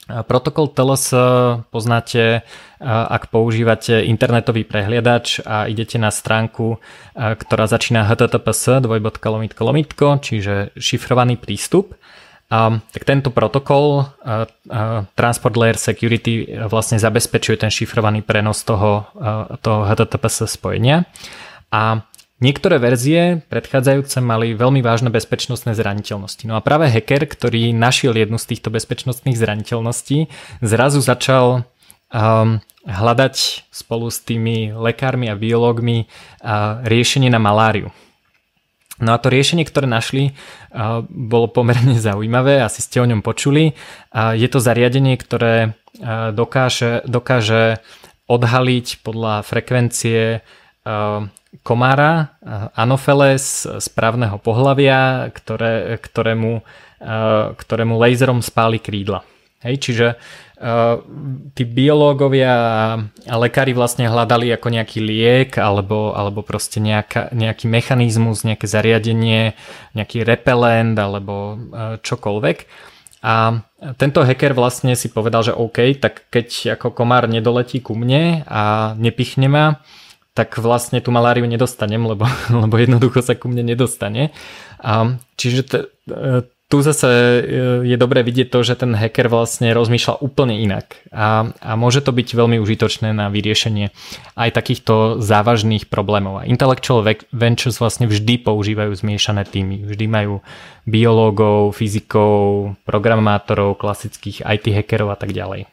Protokol T L S poznáte, ak používate internetový prehliadač a idete na stránku, ktorá začína https dvojbodka lomitko lomitko, čiže šifrovaný prístup. Um, tak tento protokol uh, uh, Transport Layer Security vlastne zabezpečuje ten šifrovaný prenos toho, uh, toho H T T P S spojenia a niektoré verzie predchádzajúce mali veľmi vážne bezpečnostné zraniteľnosti. No a práve hacker, ktorý našiel jednu z týchto bezpečnostných zraniteľností, zrazu začal um, hľadať spolu s tými lekármi a biológmi uh, riešenie na maláriu. No a to riešenie, ktoré našli, bolo pomerne zaujímavé, asi ste o ňom počuli. Je to zariadenie, ktoré dokáže, dokáže odhaliť podľa frekvencie komára Anopheles správneho pohlavia, ktoré, ktorému, ktorému laserom spáli krídla. Hej, čiže uh, tí biológovia a lekári vlastne hľadali ako nejaký liek alebo, alebo proste nejaká, nejaký mechanizmus, nejaké zariadenie, nejaký repelent alebo uh, čokoľvek A tento hacker vlastne si povedal, že OK, tak keď ako komár nedoletí ku mne a nepichne ma, tak vlastne tú maláriu nedostanem, lebo, lebo jednoducho sa ku mne nedostane. A čiže t- tu zase je dobre vidieť to, že ten hacker vlastne rozmýšľa úplne inak. A, a môže to byť veľmi užitočné na vyriešenie aj takýchto závažných problémov. A Intellectual Ventures vlastne vždy používajú zmiešané týmy. Vždy majú biológov, fyzikov, programátorov, klasických í té hackerov a tak ďalej.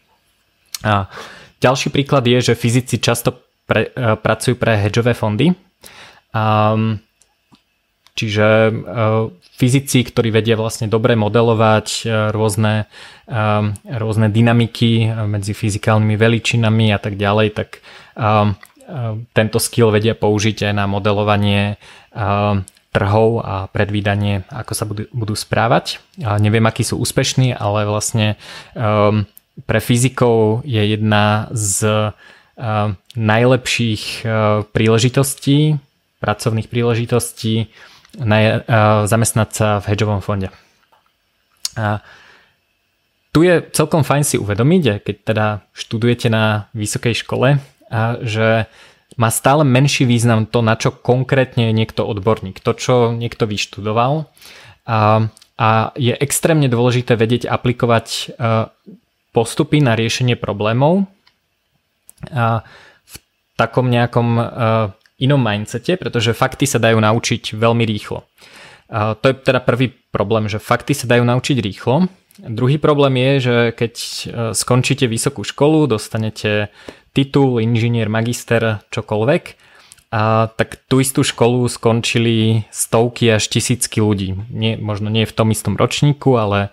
A ďalší príklad je, že fyzici často Pre, pracujú pre hedžové fondy. Um, čiže uh, fyzici, ktorí vedia vlastne dobre modelovať uh, rôzne, um, rôzne dynamiky medzi fyzikálnymi veličinami a tak ďalej, tak um, uh, tento skill vedia použiť aj na modelovanie uh, trhov a predvídanie, ako sa budú, budú správať. Uh, neviem, akí sú úspešní, ale vlastne um, pre fyzikov je jedna z Uh, najlepších uh, príležitostí, pracovných príležitostí na, uh, zamestnať sa v hedžovom fonde. A tu je celkom fajn si uvedomiť, keď teda študujete na vysokej škole, a že má stále menší význam to, na čo konkrétne je niekto odborník, to, čo niekto vyštudoval. A, a je extrémne dôležité vedieť aplikovať uh, postupy na riešenie problémov a v takom nejakom inom mindsete, pretože fakty sa dajú naučiť veľmi rýchlo. A to je teda prvý problém, že fakty sa dajú naučiť rýchlo. Druhý problém je, že keď skončíte vysokú školu, dostanete titul, inžinier, magister, čokoľvek, a tak tú istú školu skončili stovky až tisícky ľudí. Nie, možno nie v tom istom ročníku, ale,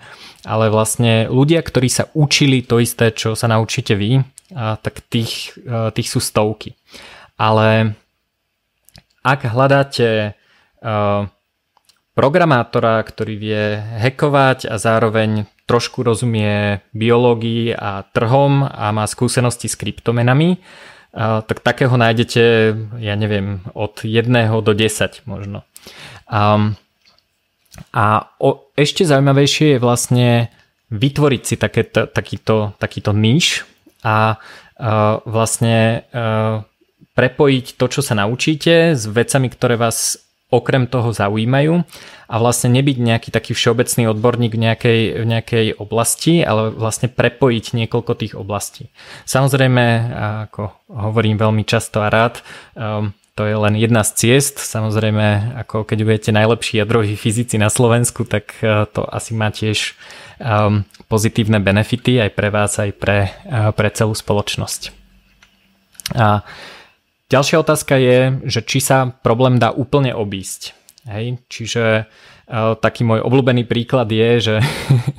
ale vlastne ľudia, ktorí sa učili to isté, čo sa naučíte vy, a tak tých, tých sú stovky. Ale ak hľadáte programátora, ktorý vie hackovať a zároveň trošku rozumie biológii a trhom a má skúsenosti s kryptomenami, tak takého nájdete, ja neviem, od jedného do desať možno. Um, a o, ešte zaujímavejšie je vlastne vytvoriť si také, t- takýto, takýto níž a uh, vlastne uh, prepojiť to, čo sa naučíte, s vecami, ktoré vás okrem toho zaujímajú, a vlastne nebyť nejaký taký všeobecný odborník v nejakej, v nejakej oblasti, ale vlastne prepojiť niekoľko tých oblastí. Samozrejme, ako hovorím veľmi často a rád, um, to je len jedna z ciest. Samozrejme, ako keď budete najlepší jadroví fyzici na Slovensku, tak uh, to asi má tiež um, pozitívne benefity aj pre vás, aj pre, uh, pre celú spoločnosť. A ďalšia otázka je, že či sa problém dá úplne obísť. Hej? Čiže uh, taký môj obľúbený príklad je, že,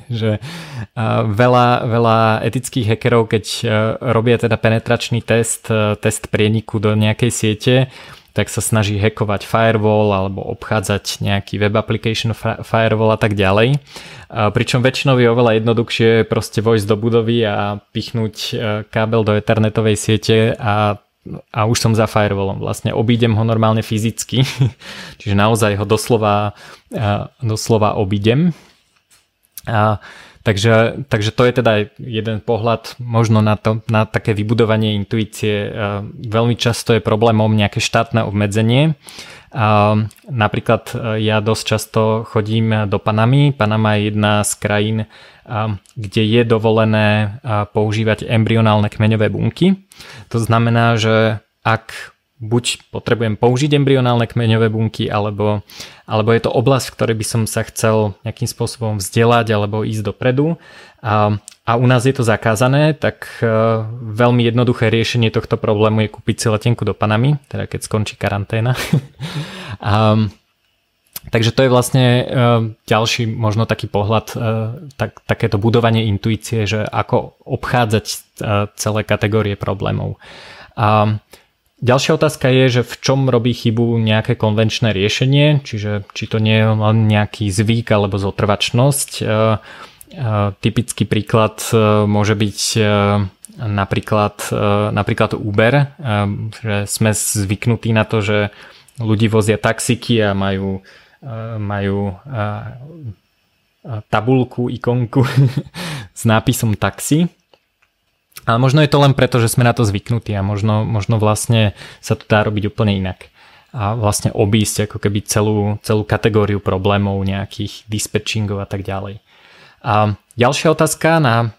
že uh, veľa, veľa etických hackerov, keď uh, robia teda penetračný test, uh, test prieniku do nejakej siete, tak sa snaží hackovať firewall alebo obchádzať nejaký web application firewall a tak ďalej. Pričom väčšinou je oveľa jednoduchšie proste vojsť do budovy a pichnúť kábel do ethernetovej siete a, a už som za firewallom. Vlastne obídem ho normálne fyzicky, čiže naozaj ho doslova, doslova obídem. A Takže, takže to je teda jeden pohľad možno na, to, na také vybudovanie intuície. Veľmi často je problémom nejaké štátne obmedzenie. Napríklad ja dosť často chodím do Panamy. Panama je jedna z krajín, kde je dovolené používať embryonálne kmeňové bunky. To znamená, že ak buď potrebujem použiť embryonálne kmeňové bunky, alebo, alebo je to oblasť, v ktorej by som sa chcel nejakým spôsobom vzdelať alebo ísť dopredu. A, a u nás je to zakázané, tak veľmi jednoduché riešenie tohto problému je kúpiť si letenku do Panamy, teda keď skončí karanténa. A, takže to je vlastne ďalší možno taký pohľad, tak, takéto budovanie intuície, že ako obchádzať celé kategórie problémov. A ďalšia otázka je, že v čom robí chybu nejaké konvenčné riešenie, čiže či to nie je len nejaký zvyk alebo zotrvačnosť. E, e, typický príklad e, môže byť e, napríklad, e, napríklad Uber, e, že sme zvyknutí na to, že ľudí vozia taxíky a majú, e, majú e, tabuľku, ikonku s nápisom taxi. Ale možno je to len preto, že sme na to zvyknutí a možno, možno vlastne sa to dá robiť úplne inak. A vlastne obísť ako keby celú, celú kategóriu problémov nejakých dispatchingov a tak ďalej. A ďalšia otázka na,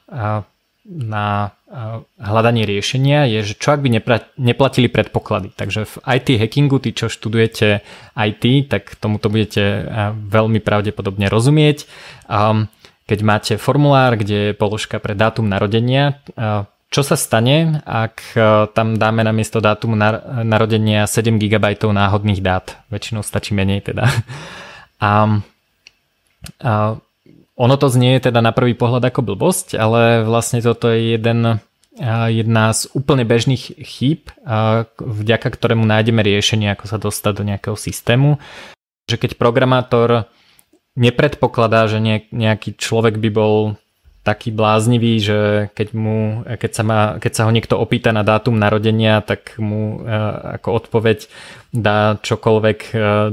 na hľadanie riešenia je, že čo ak by nepra- neplatili predpoklady. Takže v í té hackingu, tí čo študujete í té, tak tomuto budete veľmi pravdepodobne rozumieť. Keď máte formulár, kde je položka pre dátum narodenia, čo sa stane, ak tam dáme namiesto dátumu narodenia sedem gigabajtov náhodných dát? Väčšinou stačí menej teda. A, a ono to znie teda na prvý pohľad ako blbosť, ale vlastne toto je jeden, jedna z úplne bežných chýb, vďaka ktorému nájdeme riešenie, ako sa dostať do nejakého systému. Že keď programátor nepredpokladá, že nejaký človek by bol taký bláznivý, že keď, mu, keď, sa má, keď sa ho niekto opýta na dátum narodenia, tak mu ako odpoveď dá čokoľvek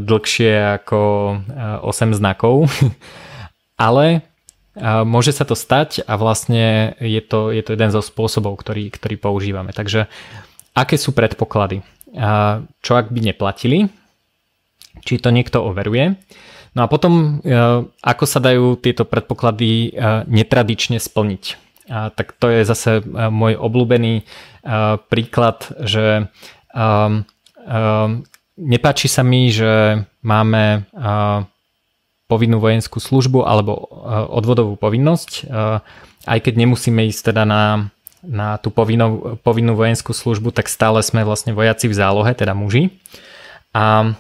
dlhšie ako osem znakov. Ale môže sa to stať a vlastne je to, je to jeden zo spôsobov, ktorý, ktorý používame. Takže aké sú predpoklady? Čo ak by neplatili? Či to niekto overuje? No a potom, ako sa dajú tieto predpoklady netradične splniť? Tak to je zase môj obľúbený príklad, že nepáči sa mi, že máme povinnú vojenskú službu alebo odvodovú povinnosť, aj keď nemusíme ísť teda na, na tú povinnú, povinnú vojenskú službu, tak stále sme vlastne vojaci v zálohe, teda muži. A,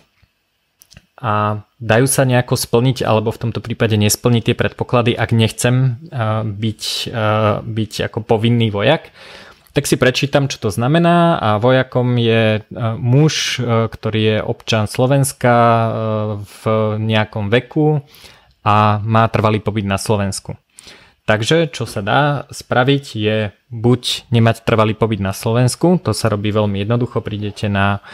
a dajú sa nejako splniť alebo v tomto prípade nesplniť tie predpoklady, ak nechcem byť, byť ako povinný vojak. Tak si prečítam, čo to znamená, a vojakom je muž, ktorý je občan Slovenska v nejakom veku a má trvalý pobyt na Slovensku. Takže čo sa dá spraviť je buď nemať trvalý pobyt na Slovensku, to sa robí veľmi jednoducho, prídete na,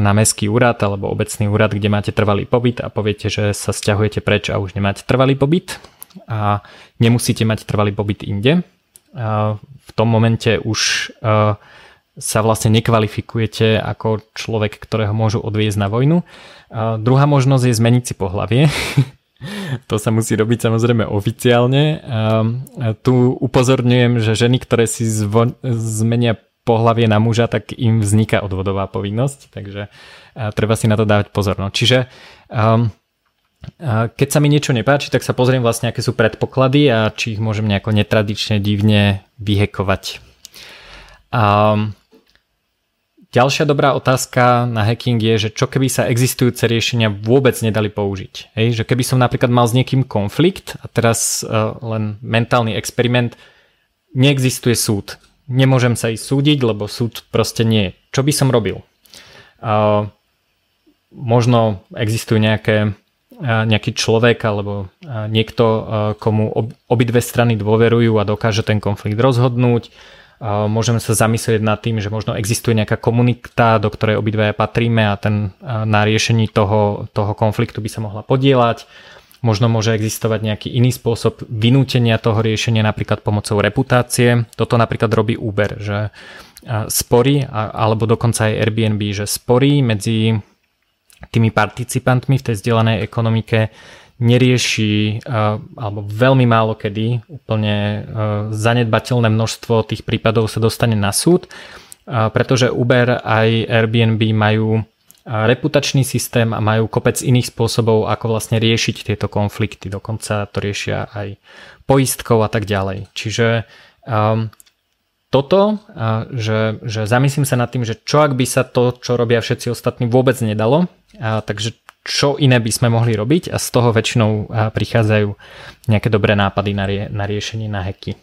na mestský úrad alebo obecný úrad, kde máte trvalý pobyt a poviete, že sa sťahujete preč a už nemáte trvalý pobyt a nemusíte mať trvalý pobyt inde. V tom momente už sa vlastne nekvalifikujete ako človek, ktorého môžu odviezť na vojnu. Druhá možnosť je zmeniť si pohlavie. To sa musí robiť samozrejme oficiálne. Tu upozorňujem, že ženy, ktoré si zvo- zmenia pohlavie na muža, tak im vzniká odvodová povinnosť, takže treba si na to dávať pozor. No, čiže keď sa mi niečo nepáči, tak sa pozriem vlastne, aké sú predpoklady a či ich môžem nejako netradične, divne vyhekovať. Um, ďalšia dobrá otázka na hacking je, že čo keby sa existujúce riešenia vôbec nedali použiť. Hej, že keby som napríklad mal s niekým konflikt a teraz uh, len mentálny experiment, neexistuje súd. Nemôžem sa ísť súdiť, lebo súd proste nie je. Čo by som robil? Uh, možno existujú nejaké nejaký človek alebo niekto, komu obidve strany dôverujú a dokáže ten konflikt rozhodnúť. Môžeme sa zamyslieť nad tým, že možno existuje nejaká komunita, do ktorej obidve patríme a ten na riešení toho, toho konfliktu by sa mohla podieľať. Možno môže existovať nejaký iný spôsob vynútenia toho riešenia, napríklad pomocou reputácie. Toto napríklad robí Uber, že spory, alebo dokonca aj Airbnb, že spory medzi tými participantmi v tej zdieľanej ekonomike nerieši alebo veľmi málo kedy, úplne zanedbateľné množstvo tých prípadov sa dostane na súd, pretože Uber aj Airbnb majú reputačný systém a majú kopec iných spôsobov, ako vlastne riešiť tieto konflikty, dokonca to riešia aj poistkou a tak ďalej. Čiže um, toto, že, že zamyslím sa nad tým, že čo ak by sa to, čo robia všetci ostatní, vôbec nedalo, a takže čo iné by sme mohli robiť, a z toho väčšinou prichádzajú nejaké dobré nápady na, rie, na riešenie, na hacky.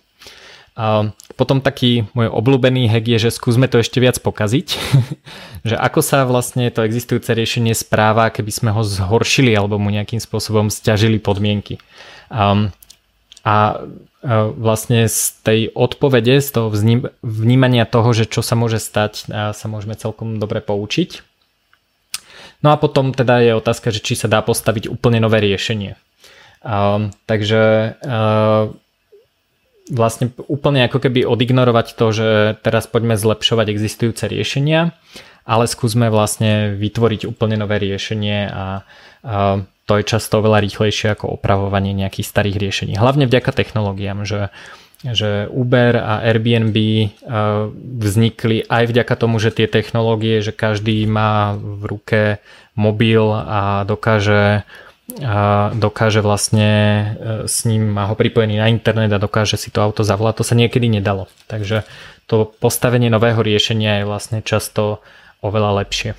A potom taký môj obľúbený hack je, že skúsme to ešte viac pokaziť, že ako sa vlastne to existujúce riešenie správa, keby sme ho zhoršili alebo mu nejakým spôsobom sťažili podmienky. Um, a vlastne z tej odpovede, z toho vnímania toho, že čo sa môže stať, sa môžeme celkom dobre poučiť. No a potom teda je otázka, že či sa dá postaviť úplne nové riešenie. Um, takže uh, vlastne úplne ako keby odignorovať to, že teraz poďme zlepšovať existujúce riešenia, ale skúsme vlastne vytvoriť úplne nové riešenie a, a to je často oveľa rýchlejšie ako opravovanie nejakých starých riešení. Hlavne vďaka technológiám, že, že Uber a Airbnb vznikli aj vďaka tomu, že tie technológie, že každý má v ruke mobil a dokáže a dokáže vlastne s ním, má ho pripojený na internet a dokáže si to auto zavolať, to sa niekedy nedalo. Takže to postavenie nového riešenia je vlastne často oveľa lepšie.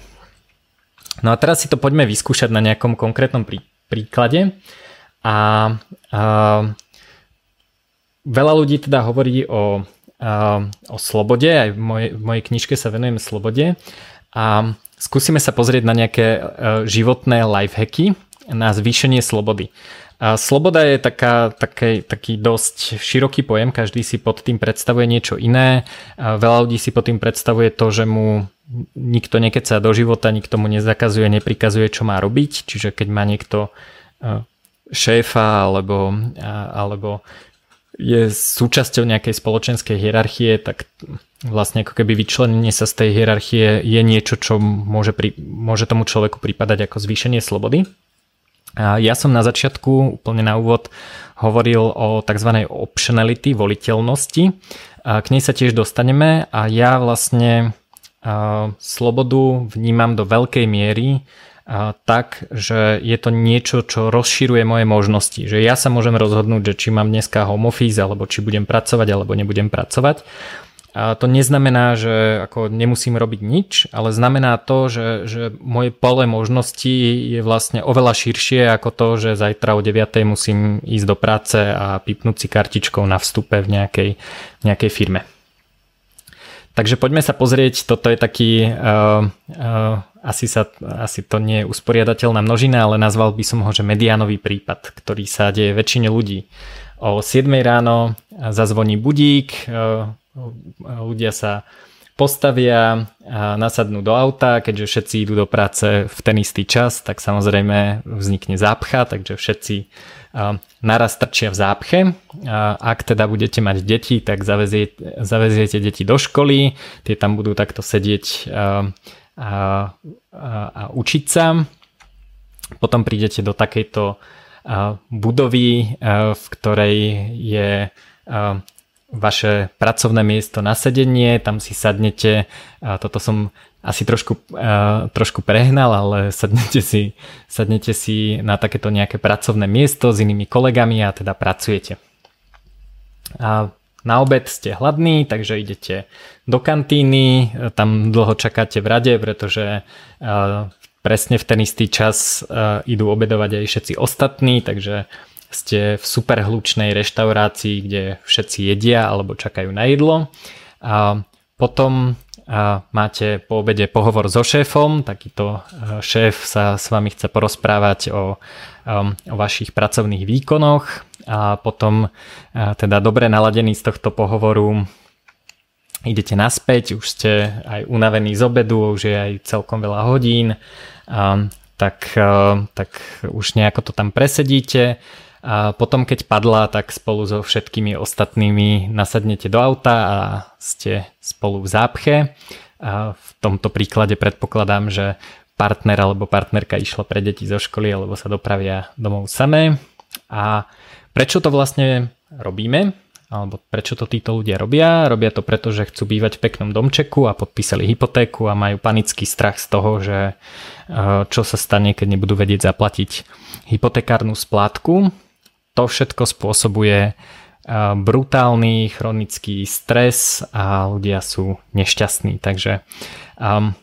No a teraz si to poďme vyskúšať na nejakom konkrétnom prí, príklade. A, a veľa ľudí teda hovorí o, a, o slobode, aj v, moj, v mojej knižke sa venujem slobode. A skúsime sa pozrieť na nejaké a, životné lifehacky na zvýšenie slobody. A sloboda je taká, taký, taký dosť široký pojem, každý si pod tým predstavuje niečo iné. A veľa ľudí si pod tým predstavuje to, že mu nikto nekecá do života, nikto mu nezakazuje, neprikazuje, čo má robiť. Čiže keď má niekto šéfa alebo, alebo je súčasťou nejakej spoločenskej hierarchie, tak vlastne ako keby vyčlenenie sa z tej hierarchie je niečo, čo môže, pri, môže tomu človeku pripadať ako zvýšenie slobody. Ja som na začiatku, úplne na úvod, hovoril o tzv. Optionality, voliteľnosti. K nej sa tiež dostaneme a ja vlastne slobodu vnímam do veľkej miery tak, že je to niečo, čo rozširuje moje možnosti. Že ja sa môžem rozhodnúť, že či mám dneska home office, alebo či budem pracovať, alebo nebudem pracovať. A to neznamená, že ako nemusím robiť nič, ale znamená to, že, že moje pole možností je vlastne oveľa širšie ako to, že zajtra o deviatej musím ísť do práce a pipnúť si kartičkou na vstupe v nejakej, nejakej firme. Takže poďme sa pozrieť, toto je taký, uh, uh, asi, sa, asi to nie je usporiadateľná množina, ale nazval by som ho, že mediánový prípad, ktorý sa deje väčšine ľudí. O siedmej ráno zazvoní budík, uh, ľudia sa postavia a nasadnú do auta, keďže všetci idú do práce v ten istý čas, tak samozrejme vznikne zápcha, takže všetci naraz trčia v zápche. Ak teda budete mať deti, tak zaveziete, zaveziete deti do školy, tie tam budú takto sedieť a, a, a učiť sa. Potom prídete do takejto budovy, v ktorej je vaše pracovné miesto na sedenie, tam si sadnete, toto som asi trošku, trošku prehnal, ale sadnete si, sadnete si na takéto nejaké pracovné miesto s inými kolegami a teda pracujete. A na obed ste hladní, takže idete do kantíny, tam dlho čakáte v rade, pretože presne v ten istý čas idú obedovať aj všetci ostatní, takže ste v superhlučnej reštaurácii, kde všetci jedia alebo čakajú na jedlo. A potom a máte po obede pohovor so šéfom, takýto šéf sa s vami chce porozprávať o, o vašich pracovných výkonoch a potom a teda dobre naladení z tohto pohovoru idete naspäť, už ste aj unavení z obedu, už je aj celkom veľa hodín, a, tak, a, tak už nejako to tam presedíte. A potom, keď padla, tak spolu so všetkými ostatnými nasadnete do auta a ste spolu v zápche. A v tomto príklade predpokladám, že partner alebo partnerka išla pre deti zo školy alebo sa dopravia domov samé. A prečo to vlastne robíme? Alebo prečo to títo ľudia robia? Robia to preto, že chcú bývať v peknom domčeku a podpísali hypotéku a majú panický strach z toho, že čo sa stane, keď nebudú vedieť zaplatiť hypotekárnu splátku. To všetko spôsobuje brutálny chronický stres a ľudia sú nešťastní. Takže um,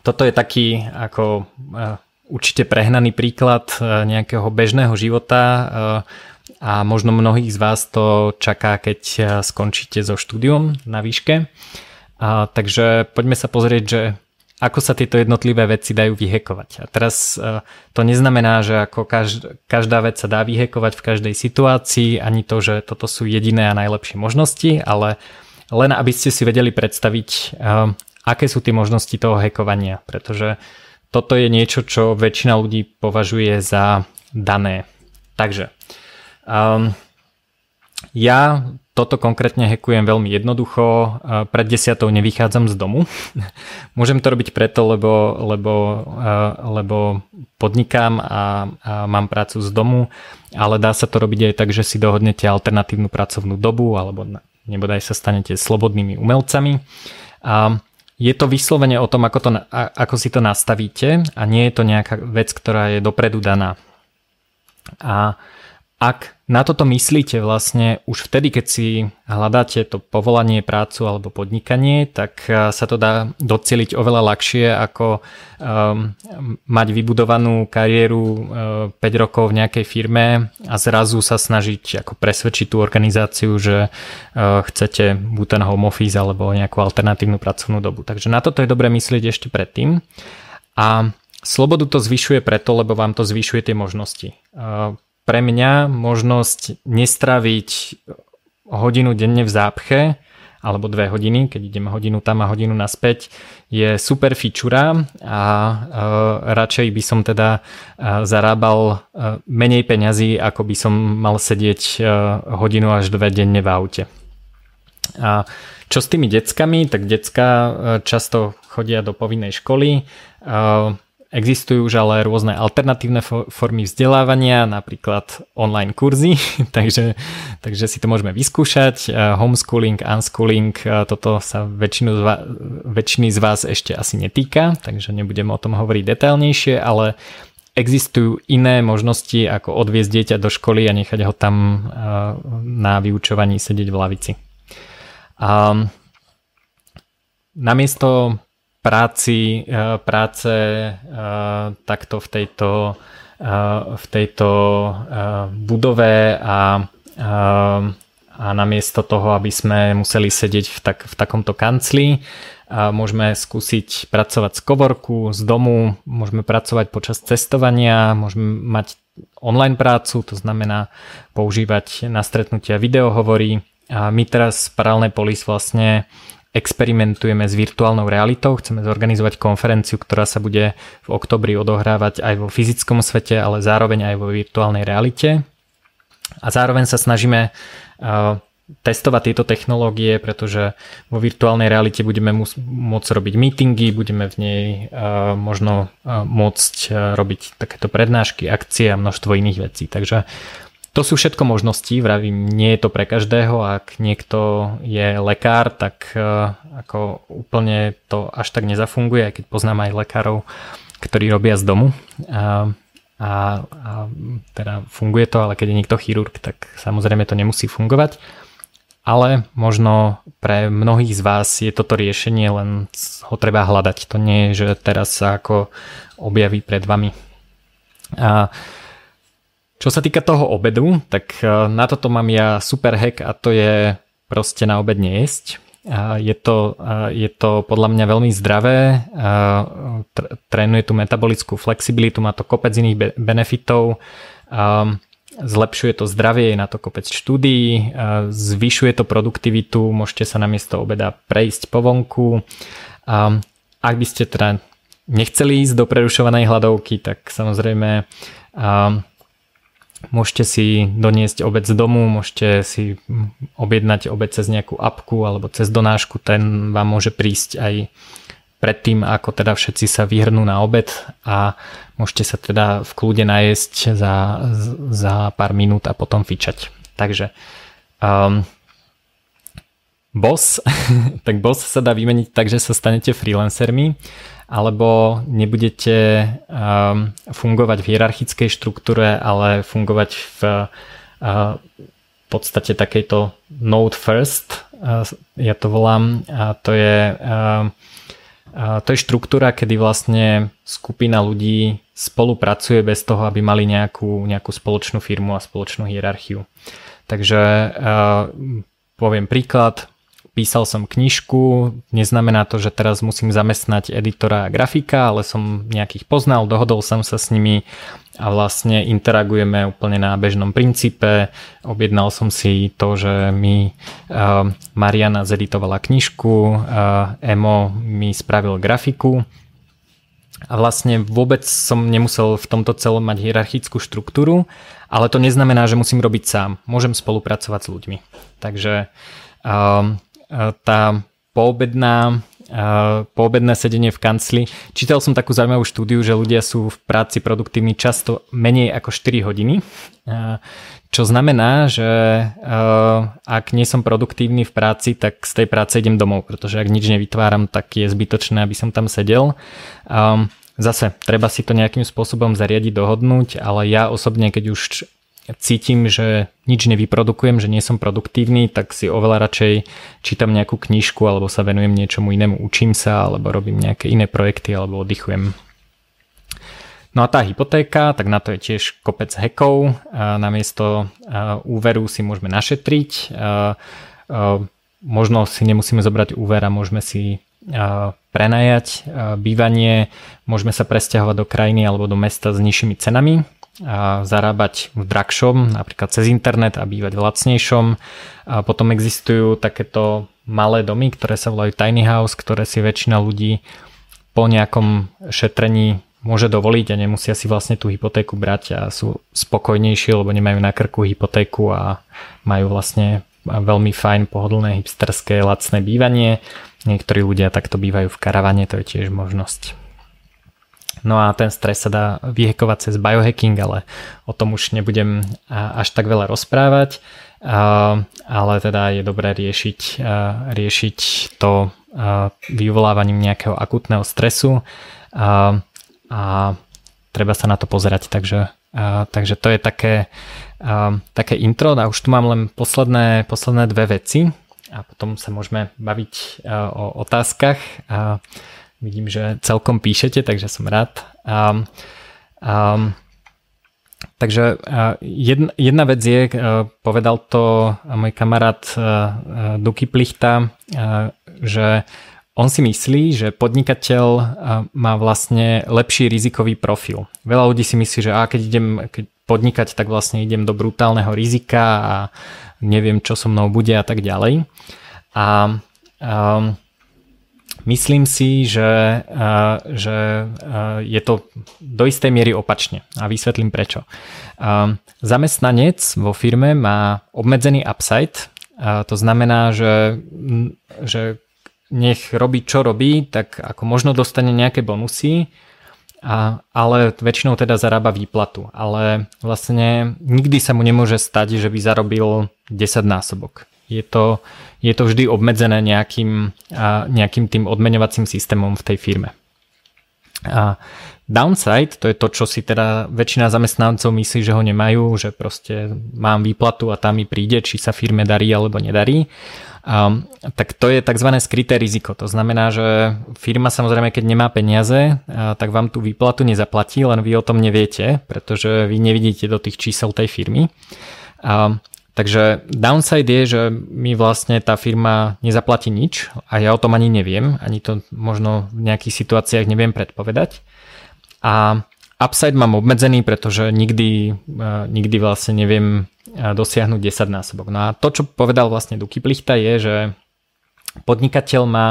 toto je taký ako uh, určite prehnaný príklad uh, nejakého bežného života uh, a možno mnohých z vás to čaká, keď skončíte so štúdiom na výške. Uh, takže poďme sa pozrieť, že ako sa tieto jednotlivé veci dajú vyhekovať. A teraz to neznamená, že ako každá vec sa dá vyhekovať v každej situácii, ani to, že toto sú jediné a najlepšie možnosti, ale len aby ste si vedeli predstaviť, aké sú tie možnosti toho hekovania, pretože toto je niečo, čo väčšina ľudí považuje za dané. Takže um, ja toto konkrétne hackujem veľmi jednoducho, pred desiatou nevychádzam z domu. Môžem to robiť preto, lebo, lebo, lebo podnikám a, a mám prácu z domu, ale dá sa to robiť aj tak, že si dohodnete alternatívnu pracovnú dobu alebo nebodaj sa stanete slobodnými umelcami. A je to vyslovene o tom, ako, to, ako si to nastavíte a nie je to nejaká vec, ktorá je dopredu daná. A ak na toto myslíte vlastne už vtedy, keď si hľadáte to povolanie, prácu alebo podnikanie, tak sa to dá docieliť oveľa ľahšie ako um, mať vybudovanú kariéru um, päť rokov v nejakej firme a zrazu sa snažiť ako presvedčiť tú organizáciu, že uh, chcete buď ten home office alebo nejakú alternatívnu pracovnú dobu. Takže na toto je dobre myslieť ešte predtým. A slobodu to zvyšuje preto, lebo vám to zvyšuje tie možnosti. Uh, Pre mňa možnosť nestraviť hodinu denne v zápche, alebo dve hodiny, keď idem hodinu tam a hodinu naspäť, je super fičura a e, radšej by som teda e, zarábal e, menej peňazí, ako by som mal sedieť e, hodinu až dve denne v aute. A čo s tými deckami? Tak decka e, často chodia do povinnej školy, e, existujú už ale rôzne alternatívne formy vzdelávania, napríklad online kurzy, takže, takže si to môžeme vyskúšať. Homeschooling, unschooling, toto sa väčšinu z vás, väčšiny z vás ešte asi netýka, takže nebudem o tom hovoriť detailnejšie, ale existujú iné možnosti, ako odviesť dieťa do školy a nechať ho tam na vyučovaní sedieť v lavici. A namiesto práci, práce takto v tejto, v tejto budove a, a namiesto toho, aby sme museli sedieť v, tak, v takomto kancli, môžeme skúsiť pracovať z coworku, z domu, môžeme pracovať počas cestovania, môžeme mať online prácu, to znamená používať na stretnutia videohovory. A my teraz v Paralelnej Polis vlastne experimentujeme s virtuálnou realitou, chceme zorganizovať konferenciu, ktorá sa bude v októbri odohrávať aj vo fyzickom svete, ale zároveň aj vo virtuálnej realite. A zároveň sa snažíme uh, testovať tieto technológie, pretože vo virtuálnej realite budeme mus- môcť robiť meetingy, budeme v nej uh, možno uh, môcť uh, robiť takéto prednášky, akcie a množstvo iných vecí. Takže to sú všetko možnosti, vravím, nie je to pre každého, ak niekto je lekár, tak ako úplne to až tak nezafunguje, aj keď poznám aj lekárov, ktorí robia z domu a, a, a teda funguje to, ale keď je niekto chirurg, tak samozrejme to nemusí fungovať, ale možno pre mnohých z vás je toto riešenie, len ho treba hľadať, to nie je, že teraz sa ako objaví pred vami. A čo sa týka toho obedu, tak na toto mám ja super hack a to je proste na obed nejesť. Je to, je to podľa mňa veľmi zdravé, trénuje tú metabolickú flexibilitu, má to kopec iných benefitov, zlepšuje to zdravie, je na to kopec štúdií, zvyšuje to produktivitu, môžete sa namiesto obeda prejsť po vonku. Ak by ste teda nechceli ísť do prerušovanej hladovky, tak samozrejme môžete si doniesť obed z domu, môžete si objednať obed cez nejakú apku alebo cez donášku, ten vám môže prísť aj predtým, ako teda všetci sa vyhrnú na obed a môžete sa teda v kľude najesť za, za pár minút a potom fičať. Takže um, boss, tak boss sa dá vymeniť tak, že sa stanete freelancermi alebo nebudete um, fungovať v hierarchickej štruktúre, ale fungovať v uh, podstate takejto node first, uh, ja to volám, a to je, uh, uh, to je štruktúra, kedy vlastne skupina ľudí spolupracuje bez toho, aby mali nejakú, nejakú spoločnú firmu a spoločnú hierarchiu. Takže uh, poviem príklad. Písal som knižku, neznamená to, že teraz musím zamestnať editora a grafika, ale som nejakých poznal, dohodol som sa s nimi a vlastne interagujeme úplne na bežnom princípe. Objednal som si to, že mi uh, Mariana zeditovala knižku, uh, Emo mi spravil grafiku a vlastne vôbec som nemusel v tomto celom mať hierarchickú štruktúru, ale to neznamená, že musím robiť sám. Môžem spolupracovať s ľuďmi. Takže uh, tá poobedná, uh, poobedné sedenie v kancli. Čítal som takú zaujímavú štúdiu, že ľudia sú v práci produktívni často menej ako štyri hodiny, uh, čo znamená, že uh, ak nie som produktívny v práci, tak z tej práce idem domov, pretože ak nič nevytváram, tak je zbytočné, aby som tam sedel. Um, Zase, treba si to nejakým spôsobom zariadiť, dohodnúť, ale ja osobne, keď už cítim, že nič nevyprodukujem, že nie som produktívny, tak si oveľa radšej čítam nejakú knižku alebo sa venujem niečomu inému, učím sa alebo robím nejaké iné projekty alebo oddychujem. No a tá hypotéka, tak na to je tiež kopec hackov. Namiesto úveru si môžeme našetriť. Možno si nemusíme zobrať úver a môžeme si prenajať bývanie, môžeme sa presťahovať do krajiny alebo do mesta s nižšími cenami a zarábať v drahšom, napríklad cez internet, a bývať v lacnejšom. A potom existujú takéto malé domy, ktoré sa volajú tiny house, ktoré si väčšina ľudí po nejakom šetrení môže dovoliť a nemusia si vlastne tú hypotéku brať a sú spokojnejší, lebo nemajú na krku hypotéku a majú vlastne veľmi fajn, pohodlné, hipsterské, lacné bývanie. Niektorí ľudia takto bývajú v karavane, to je tiež možnosť. No a ten stres sa dá vyhekovať cez biohacking, ale o tom už nebudem až tak veľa rozprávať. Ale teda je dobré riešiť, riešiť to vyvolávaním nejakého akutného stresu a treba sa na to pozerať. Takže, takže to je také, také intro a už tu mám len posledné, posledné dve veci. A potom sa môžeme baviť o otázkach. A vidím, že celkom píšete, takže som rád. A, a, takže jedna, jedna vec je, povedal to môj kamarát Duki Plichta, že on si myslí, že podnikateľ má vlastne lepší rizikový profil. Veľa ľudí si myslí, že á, keď idem keď podnikať, tak vlastne idem do brutálneho rizika a neviem, čo so mnou bude a tak ďalej. A, a myslím si, že, a, že a je to do istej miery opačne a vysvetlím prečo. A zamestnanec vo firme má obmedzený upside, a to znamená, že, že nech robí, čo robí, tak ako možno dostane nejaké bonusy, a, ale väčšinou teda zarába výplatu. Ale vlastne nikdy sa mu nemôže stať, že by zarobil desaťnásobok. Je to, je to vždy obmedzené nejakým, a, nejakým tým odmeňovacím systémom v tej firme. A downside, to je to, čo si teda väčšina zamestnancov myslí, že ho nemajú, že proste mám výplatu a tam mi príde, či sa firme darí alebo nedarí. Um, tak to je tzv. Skryté riziko. To znamená, že firma samozrejme, keď nemá peniaze, uh, tak vám tú výplatu nezaplatí, len vy o tom neviete, pretože vy nevidíte do tých čísel tej firmy. Um, takže downside je, že mi vlastne tá firma nezaplatí nič a ja o tom ani neviem, ani to možno v nejakých situáciách neviem predpovedať. A upside mám obmedzený, pretože nikdy, uh, nikdy vlastne neviem dosiahnuť desaťnásobok. No a to, čo povedal vlastne Duki Plichta, je, že podnikateľ má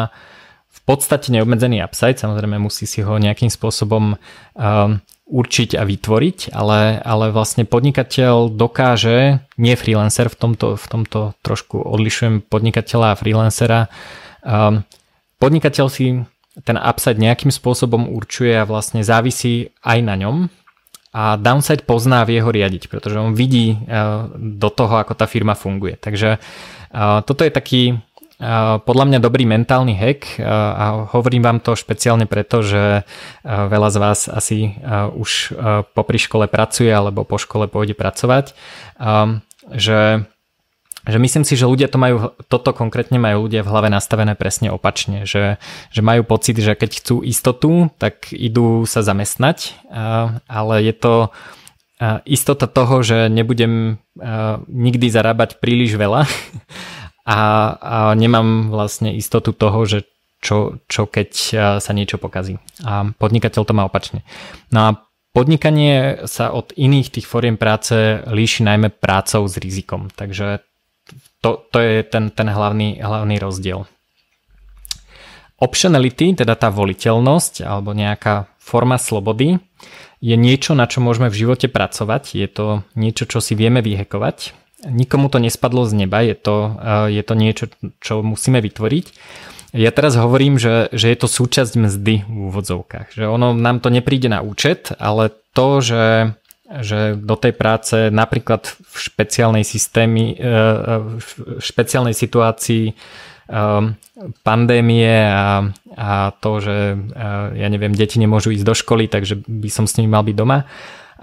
v podstate neobmedzený upside, samozrejme musí si ho nejakým spôsobom um, určiť a vytvoriť, ale, ale vlastne podnikateľ dokáže, nie freelancer, v tomto, v tomto trošku odlišujem podnikateľa a freelancera, um, podnikateľ si ten upside nejakým spôsobom určuje a vlastne závisí aj na ňom. A downside pozná, vie ho riadiť, pretože on vidí do toho, ako tá firma funguje. Takže toto je taký podľa mňa dobrý mentálny hack a hovorím vám to špeciálne preto, že veľa z vás asi už popri škole pracuje alebo po škole pôjde pracovať, že že myslím si, že ľudia to majú, toto konkrétne majú ľudia v hlave nastavené presne opačne, že, že majú pocit, že keď chcú istotu, tak idú sa zamestnať, ale je to istota toho, že nebudem nikdy zarábať príliš veľa a, a nemám vlastne istotu toho, že čo, čo keď sa niečo pokazí. A podnikateľ to má opačne. No a podnikanie sa od iných tých foriem práce líši najmä prácou s rizikom, takže To, to je ten, ten hlavný, hlavný rozdiel. Optionality, teda tá voliteľnosť alebo nejaká forma slobody je niečo, na čo môžeme v živote pracovať. Je to niečo, čo si vieme vyhekovať. Nikomu to nespadlo z neba, je to, je to niečo, čo musíme vytvoriť. Ja teraz hovorím, že, že je to súčasť mzdy v úvodzovkách. Že ono nám to nepríde na účet, ale to, že, že do tej práce napríklad v špeciálnej systémy, v špeciálnej situácii pandémie a, a to, že ja neviem, deti nemôžu ísť do školy, takže by som s nimi mal byť doma.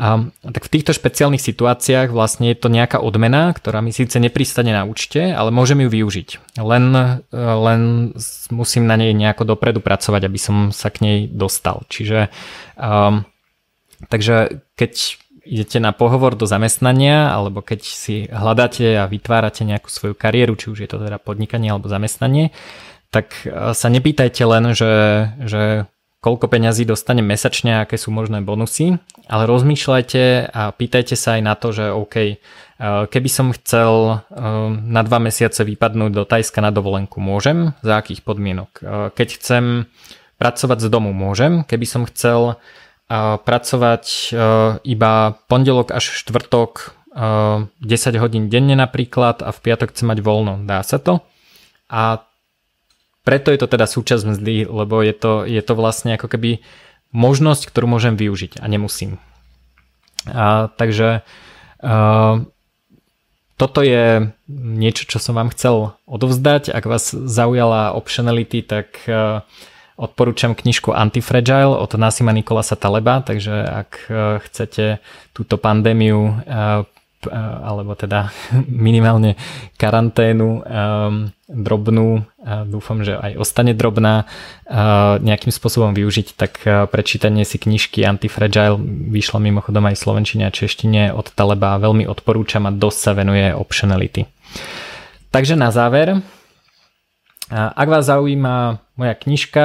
A tak v týchto špeciálnych situáciách vlastne je to nejaká odmena, ktorá mi síce nepristane na účte, ale môžem ju využiť. Len, len musím na nej nejako dopredu pracovať, aby som sa k nej dostal. Čiže um, takže keď idete na pohovor do zamestnania, alebo keď si hľadáte a vytvárate nejakú svoju kariéru, či už je to teda podnikanie alebo zamestnanie, tak sa nepýtajte len, že... že koľko peňazí dostane mesačne, aké sú možné bonusy, ale rozmýšľajte a pýtajte sa aj na to, že OK, keby som chcel na dva mesiace vypadnúť do Tajska na dovolenku, môžem? Za akých podmienok? Keď chcem pracovať z domu, môžem? Keby som chcel pracovať iba pondelok až štvrtok desať hodín denne napríklad a v piatok chcem mať voľno, dá sa to? A preto je to teda súčasť mzdy, lebo je to, je to vlastne ako keby možnosť, ktorú môžem využiť a nemusím. A, takže a, toto je niečo, čo som vám chcel odovzdať. Ak vás zaujala optionality, tak a, odporúčam knižku Antifragile od Nassima Nicholasa Taleba, takže ak a, chcete túto pandémiu a, alebo teda minimálne karanténu drobnú, dúfam, že aj ostane drobná, nejakým spôsobom využiť, tak prečítanie si knižky Antifragile, vyšlo mimochodom aj v slovenčine a češtine od Taleba, veľmi odporúčam a dosť sa venuje optionality. Takže na záver, ak vás zaujíma moja knižka,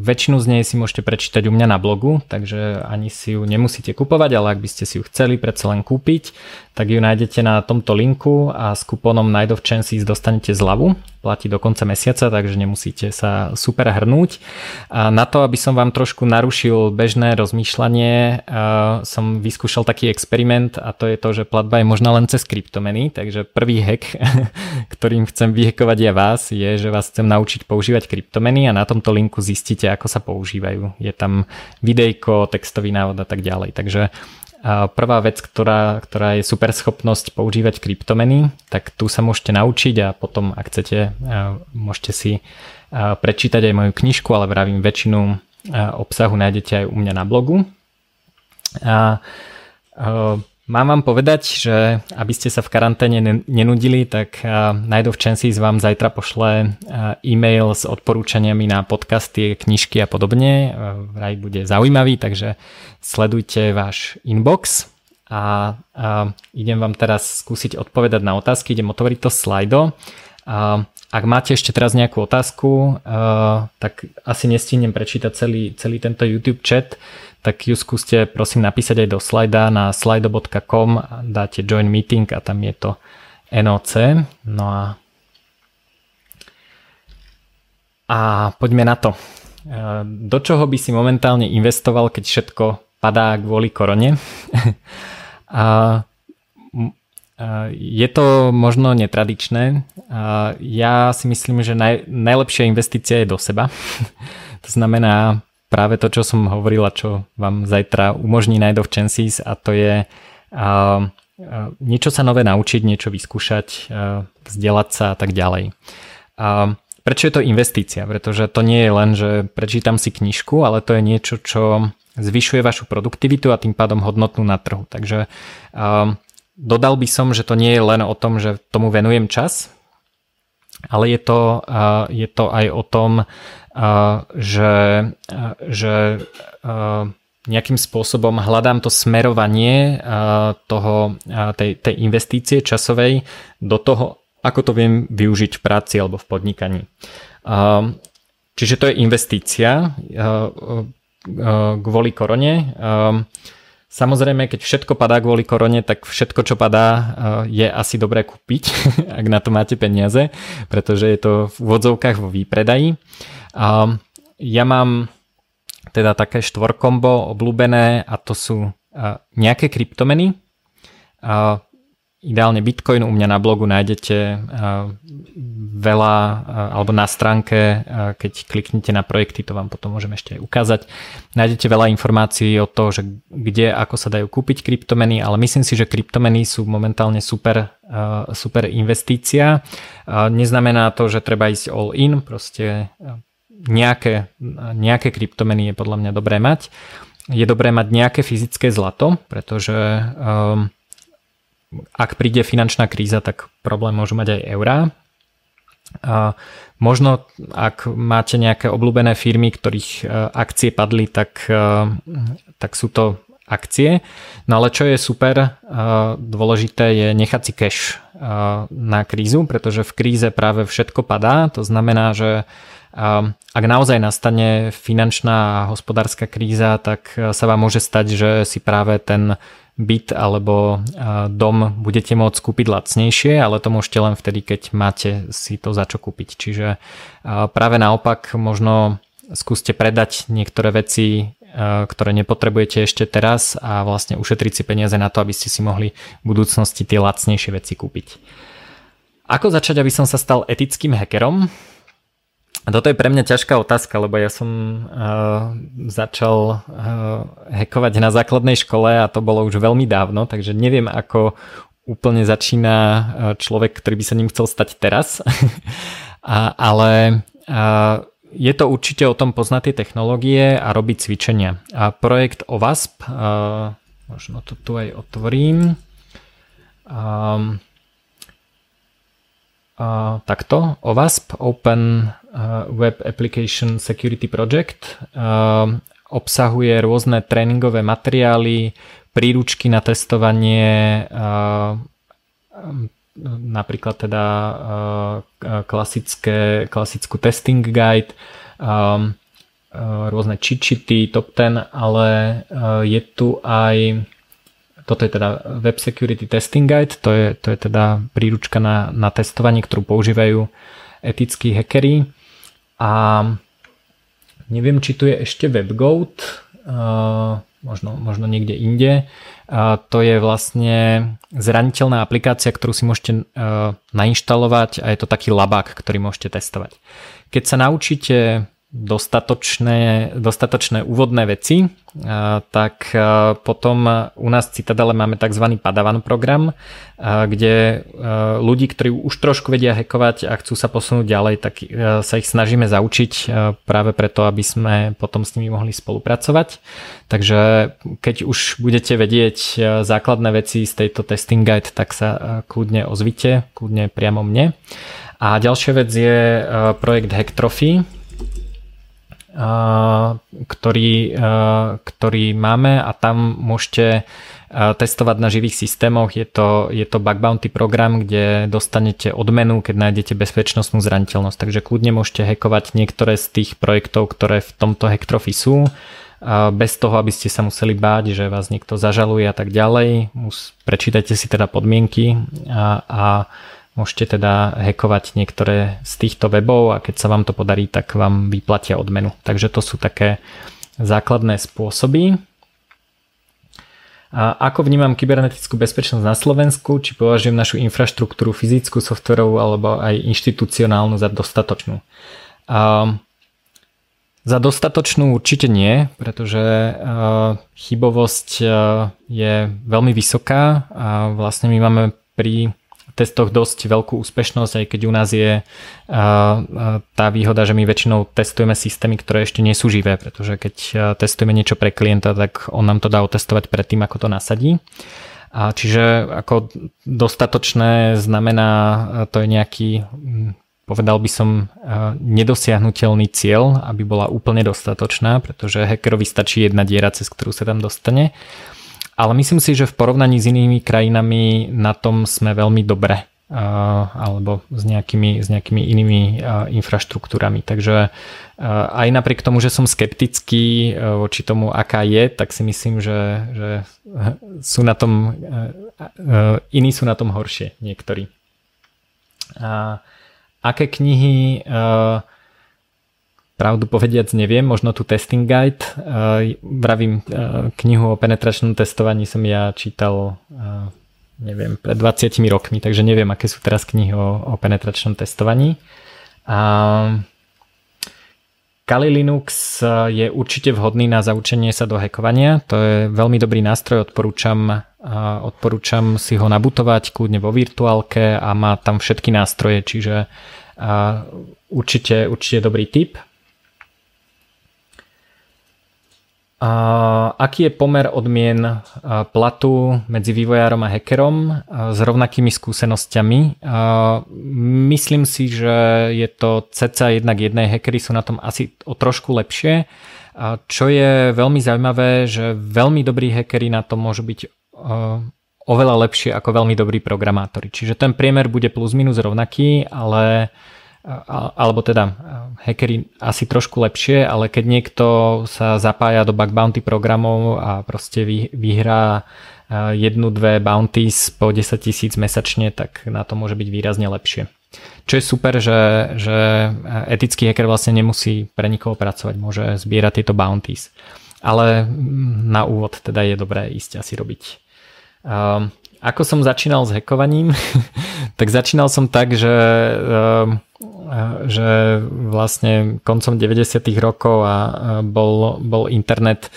väčšinu z nej si môžete prečítať u mňa na blogu, takže ani si ju nemusíte kupovať, ale ak by ste si ju chceli predsa len kúpiť, tak ju nájdete na tomto linku a s kupónom Night of Chances dostanete zľavu, platí do konca mesiaca, takže nemusíte sa super hrnúť. A na to, aby som vám trošku narušil bežné rozmýšľanie, som vyskúšal taký experiment a to je to, že platba je možná len cez kryptomeny, takže prvý hack, ktorým chcem vyhackovať ja vás, je, že vás chcem naučiť používať kryptomeny a na tomto linku zistíte, ako sa používajú. Je tam videjko, textový návod a tak ďalej. Takže prvá vec, ktorá, ktorá je super schopnosť používať kryptomeny, tak tu sa môžete naučiť a potom, ak chcete, môžete si prečítať aj moju knižku, ale vravím, väčšinu obsahu nájdete aj u mňa na blogu. A mám vám povedať, že aby ste sa v karanténe nenudili, tak Night of Chances vám zajtra pošle e-mail s odporúčaniami na podcasty, knižky a podobne. Vraj bude zaujímavý, takže sledujte váš inbox. A, a idem vám teraz skúsiť odpovedať na otázky, idem otvoriť to slajdo. A ak máte ešte teraz nejakú otázku, tak asi nestihnem prečítať celý, celý tento YouTube chat, tak ju skúste prosím napísať aj do slajda na slido bodka com, dáte join meeting a tam je to en o cé. No a, a poďme na to. Do čoho by si momentálne investoval, keď všetko padá kvôli korone? A je to možno netradičné. Ja si myslím, že naj, najlepšia investícia je do seba. To znamená práve to, čo som hovorila, čo vám zajtra umožní Night of Chances, a to je uh, uh, niečo sa nové naučiť, niečo vyskúšať, uh, vzdelať sa a tak ďalej. Uh, prečo je to investícia? Pretože to nie je len, že prečítam si knižku, ale to je niečo, čo zvyšuje vašu produktivitu a tým pádom hodnotu na trhu. Takže uh, dodal by som, že to nie je len o tom, že tomu venujem čas, ale je to, uh, je to aj o tom, uh, že, uh, že uh, nejakým spôsobom hľadám to smerovanie uh, toho, uh, tej, tej investície časovej do toho, ako to viem využiť v práci alebo v podnikaní. Uh, čiže to je investícia uh, uh, kvôli korone. Uh, Samozrejme, keď všetko padá kvôli korone, tak všetko, čo padá, je asi dobré kúpiť, ak na to máte peniaze, pretože je to v úvodzovkách vo výpredaji. Ja mám teda také štvorkombo obľúbené, a to sú uh, nejaké kryptomeny. Uh, ideálne Bitcoin, u mňa na blogu nájdete uh, veľa, uh, alebo na stránke, uh, keď kliknete na projekty, to vám potom môžem ešte aj ukázať, nájdete veľa informácií o toho, že kde, ako sa dajú kúpiť kryptomeny, ale myslím si, že kryptomeny sú momentálne super, uh, super investícia. Uh, neznamená to, že treba ísť all in, proste uh, nejaké, uh, nejaké kryptomeny je podľa mňa dobré mať. Je dobré mať nejaké fyzické zlato, pretože um, ak príde finančná kríza, tak problém môžu mať aj eurá. Možno, ak máte nejaké obľúbené firmy, ktorých akcie padli, tak, tak sú to akcie. No ale čo je super dôležité, je nechať si cash na krízu, pretože v kríze práve všetko padá. To znamená, že ak naozaj nastane finančná a hospodárska kríza, tak sa vám môže stať, že si práve ten byt alebo dom budete môcť kúpiť lacnejšie, ale to môžete len vtedy, keď máte si to za čo kúpiť. Čiže práve naopak, možno skúste predať niektoré veci, ktoré nepotrebujete ešte teraz, a vlastne ušetriť si peniaze na to, aby ste si mohli v budúcnosti tie lacnejšie veci kúpiť. Ako začať, aby som sa stal etickým hackerom? Toto je pre mňa ťažká otázka, lebo ja som uh, začal uh, hackovať na základnej škole a to bolo už veľmi dávno, takže neviem, ako úplne začína človek, ktorý by sa ním chcel stať teraz. a, ale uh, je to určite o tom poznať tie technológie a robiť cvičenia. A projekt O W A S P, uh, možno to tu aj otvorím, um, Uh, takto, O W A S P, Open uh, Web Application Security Project, uh, obsahuje rôzne tréningové materiály, príručky na testovanie, uh, napríklad teda uh, klasické, klasickú testing guide, um, uh, rôzne cheat-sheety, top ten, ale uh, je tu aj... Toto je teda Web Security Testing Guide, to je, to je teda príručka na, na testovanie, ktorú používajú etickí hackeri. A neviem, či tu je ešte WebGoat, uh, možno, možno niekde inde. Uh, to je vlastne zraniteľná aplikácia, ktorú si môžete uh, nainštalovať, a je to taký labák, ktorý môžete testovať. Keď sa naučíte dostatočné, dostatočné úvodné veci, tak potom u nás v Citadele máme tzv. Padawan program, kde ľudí, ktorí už trošku vedia hackovať a chcú sa posunúť ďalej, tak sa ich snažíme zaučiť práve preto, aby sme potom s nimi mohli spolupracovať. Takže keď už budete vedieť základné veci z tejto testing guide, tak sa kľudne ozvite, kľudne priamo mne. A ďalšia vec je projekt Hacktrophy, Ktorý, ktorý máme, a tam môžete testovať na živých systémoch. Je to, je to bug bounty program, kde dostanete odmenu, keď nájdete bezpečnostnú zraniteľnosť. Takže kľudne môžete hackovať niektoré z tých projektov, ktoré v tomto Hacktrophy sú, bez toho, aby ste sa museli báť, že vás niekto zažaluje a tak ďalej. Prečítajte si teda podmienky a, a môžete teda hackovať niektoré z týchto webov, a keď sa vám to podarí, tak vám vyplatia odmenu. Takže to sú také základné spôsoby. A ako vnímam kybernetickú bezpečnosť na Slovensku? Či považujem našu infraštruktúru fyzickú, softverovú alebo aj inštitucionálnu za dostatočnú? Um, Za dostatočnú určite nie, pretože chybovosť je veľmi vysoká a vlastne my máme pri testoch dosť veľkú úspešnosť, aj keď u nás je tá výhoda, že my väčšinou testujeme systémy, ktoré ešte nie sú živé, pretože keď testujeme niečo pre klienta, tak on nám to dá otestovať predtým, ako to nasadí. A čiže ako dostatočné znamená, to je nejaký, povedal by som, nedosiahnuteľný cieľ, aby bola úplne dostatočná, pretože hackerovi stačí jedna diera, cez ktorú sa tam dostane. Ale myslím si, že v porovnaní s inými krajinami na tom sme veľmi dobre, alebo s nejakými, s nejakými inými infraštruktúrami. Takže aj napriek tomu, že som skeptický voči tomu, aká je, tak si myslím, že, že sú na tom, iní sú na tom horšie, niektorí. A aké knihy uh, Pravdu povediac neviem, možno tu testing guide. Vravím, knihu o penetračnom testovaní som ja čítal, neviem, pred dvadsiatimi rokmi, takže neviem, aké sú teraz knihy o, o penetračnom testovaní. A Kali Linux je určite vhodný na zaučenie sa do hackovania. To je veľmi dobrý nástroj, odporúčam, odporúčam si ho nabutovať kľudne vo virtuálke a má tam všetky nástroje, čiže určite, určite dobrý tip. Uh, aký je pomer odmien uh, platu medzi vývojárom a hackerom uh, s rovnakými skúsenosťami? Uh, myslím si, že je to cca jednak jednej, hackeri sú na tom asi o trošku lepšie. Uh, čo je veľmi zaujímavé, že veľmi dobrí hackeri na tom môžu byť uh, oveľa lepšie ako veľmi dobrí programátori. Čiže ten priemer bude plus minus rovnaký, ale alebo teda hackeri asi trošku lepšie, ale keď niekto sa zapája do bug bounty programov a proste vyhrá jednu, dve bounties po desaťtisíc mesačne, tak na to môže byť výrazne lepšie. Čo je super, že, že etický hacker vlastne nemusí pre nikoho pracovať, môže zbierať tieto bounties. Ale na úvod teda je dobré ísť asi robiť. Ako som začínal s hackovaním? Tak začínal som tak, že že vlastne koncom deväťdesiatych rokov a bol, bol internet,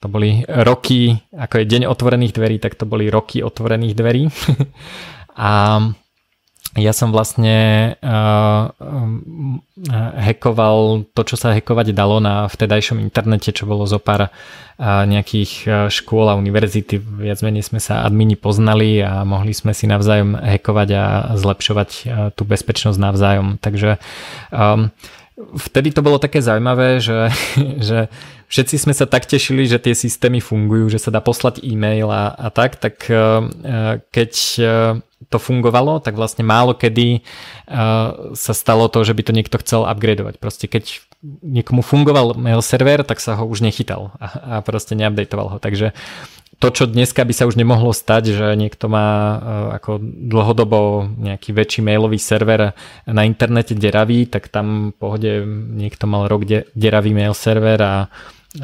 to boli roky, ako je deň otvorených dverí, tak to boli roky otvorených dverí. A ja som vlastne hackoval to, čo sa hackovať dalo na vtedajšom internete, čo bolo zo pár nejakých škôl a univerzity. Viac menej sme sa admini poznali a mohli sme si navzájom hackovať a zlepšovať tú bezpečnosť navzájom. Takže vtedy to bolo také zaujímavé, že, že všetci sme sa tak tešili, že tie systémy fungujú, že sa dá poslať e-mail a, a tak, tak keď to fungovalo, tak vlastne málo kedy uh, sa stalo to, že by to niekto chcel upgradovať. Proste keď niekomu fungoval mail server, tak sa ho už nechytal a, a proste neupdateoval ho. Takže to, čo dneska by sa už nemohlo stať, že niekto má uh, ako dlhodobo nejaký väčší mailový server na internete deravý, tak tam v pohode niekto mal rok de- deravý mail server a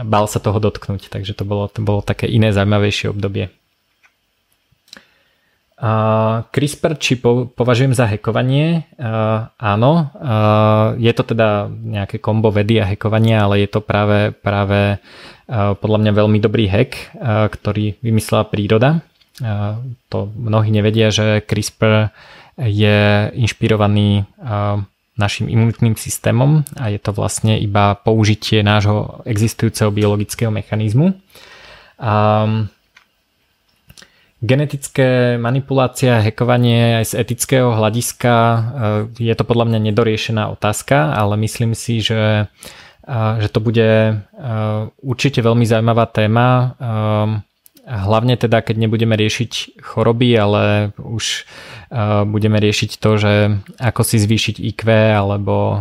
bál sa toho dotknúť. Takže to bolo, to bolo také iné zaujímavejšie obdobie. Uh, CRISPR, či po, považujem za hackovanie? Uh, áno, uh, je to teda nejaké kombo vedy a hackovania, ale je to práve, práve uh, podľa mňa veľmi dobrý hack, uh, ktorý vymyslela príroda. Uh, to mnohí nevedia, že CRISPR je inšpirovaný uh, našim imunitným systémom a je to vlastne iba použitie nášho existujúceho biologického mechanizmu. Um, Genetické manipulácia, hackovanie aj z etického hľadiska, je to podľa mňa nedoriešená otázka, ale myslím si, že, že to bude určite veľmi zaujímavá téma, hlavne teda, keď nebudeme riešiť choroby, ale už budeme riešiť to, že ako si zvýšiť í kvé alebo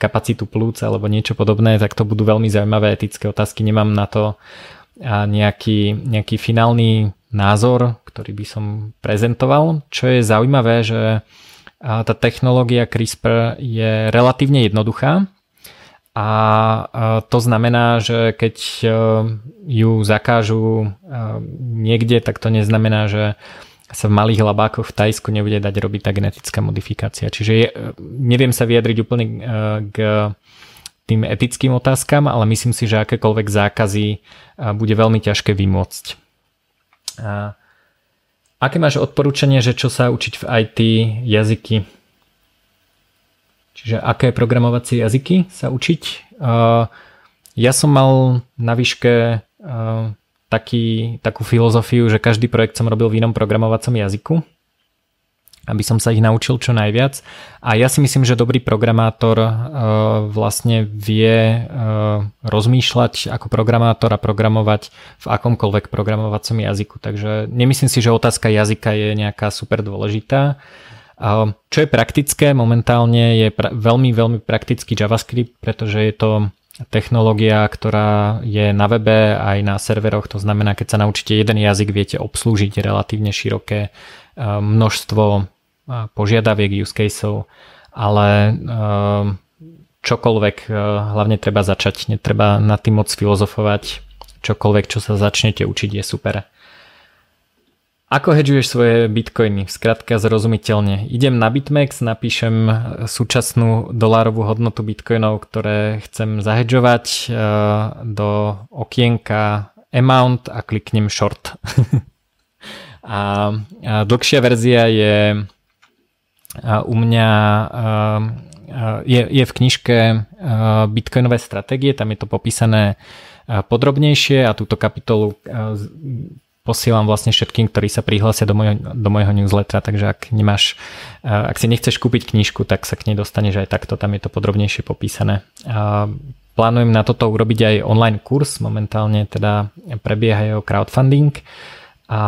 kapacitu plúc alebo niečo podobné, tak to budú veľmi zaujímavé etické otázky. Nemám na to a nejaký, nejaký finálny názor, ktorý by som prezentoval. Čo je zaujímavé, že tá technológia CRISPR je relatívne jednoduchá a to znamená, že keď ju zakážu niekde, tak to neznamená, že sa v malých labákoch v Tajsku nebude dať robiť tá genetická modifikácia. Čiže je, neviem sa vyjadriť úplne k tým etickým otázkam, ale myslím si, že akékoľvek zákazy bude veľmi ťažké vymôcť. A aké máš odporúčanie, že čo sa učiť v í té jazyky? Čiže aké programovacie jazyky sa učiť? Ja som mal na výške taký, takú filozofiu, že každý projekt som robil v inom programovacom jazyku, aby som sa ich naučil čo najviac. A ja si myslím, že dobrý programátor uh, vlastne vie uh, rozmýšľať ako programátor a programovať v akomkoľvek programovacom jazyku. Takže nemyslím si, že otázka jazyka je nejaká super dôležitá. Uh, čo je praktické momentálne je pra- veľmi, veľmi praktický JavaScript, pretože je to technológia, ktorá je na webe aj na serveroch, to znamená, keď sa naučíte jeden jazyk, viete obslúžiť relatívne široké množstvo požiadaviek, use caseov ale čokoľvek, hlavne treba začať, netreba nad tým moc filozofovať, čokoľvek, čo sa začnete učiť, je super. Ako hedžuješ svoje bitcoiny? Skrátka zrozumiteľne. Idem na BitMEX, napíšem súčasnú dolárovú hodnotu bitcoinov, ktoré chcem zahedžovať, do okienka amount a kliknem short. A dlhšia verzia je u mňa je, je v knižke Bitcoinové stratégie, tam je to popísané podrobnejšie a túto kapitolu posielam vlastne všetkým, ktorí sa prihlásia do mojho, do mojho newslettera, takže ak nemáš, ak si nechceš kúpiť knižku, tak sa k nej dostaneš aj takto, tam je to podrobnejšie popísané. Plánujem na toto urobiť aj online kurz, momentálne teda prebieha jeho crowdfunding, a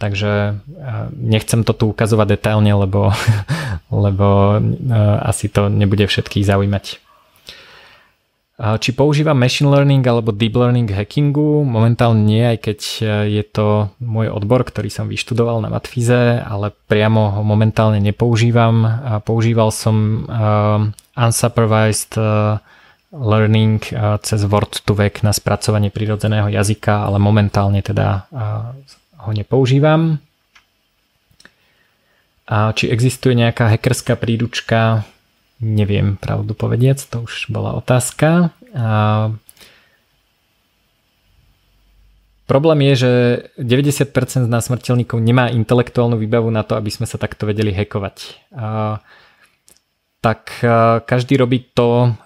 takže nechcem to tu ukazovať detailne, lebo, lebo asi to nebude všetkých zaujímať. Či používam machine learning alebo deep learning hackingu? Momentálne nie, aj keď je to môj odbor, ktorý som vyštudoval na matfize, ale priamo ho momentálne nepoužívam. Používal som unsupervised learning cez word to vec na spracovanie prírodzeného jazyka, ale momentálne teda ho nepoužívam. A či existuje nejaká hackerská príručka? Neviem, pravdu povediac, to už bola otázka. A problém je, že deväťdesiat percent z nás smrteľníkov nemá intelektuálnu výbavu na to, aby sme sa takto vedeli hackovať. A tak každý robí to,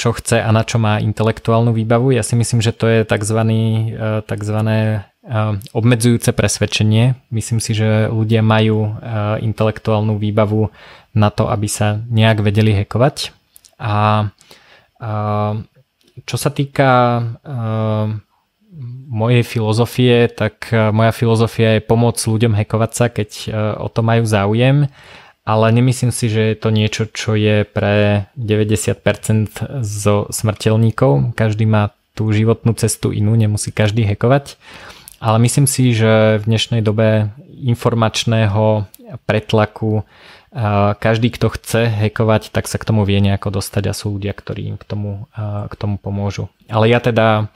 čo chce a na čo má intelektuálnu výbavu. Ja si myslím, že to je takzvaný, takzvané obmedzujúce presvedčenie. Myslím si, že ľudia majú intelektuálnu výbavu na to, aby sa nejak vedeli hackovať. A čo sa týka mojej filozofie, tak moja filozofia je pomôcť ľuďom hackovať sa, keď o to majú záujem, ale nemyslím si, že je to niečo, čo je pre deväťdesiat percent zo smrteľníkov. Každý má tú životnú cestu inú, nemusí každý hackovať. Ale myslím si, že v dnešnej dobe informačného pretlaku každý, kto chce hackovať, tak sa k tomu vie nejako dostať a sú ľudia, ktorí im k tomu, k tomu pomôžu. Ale ja teda,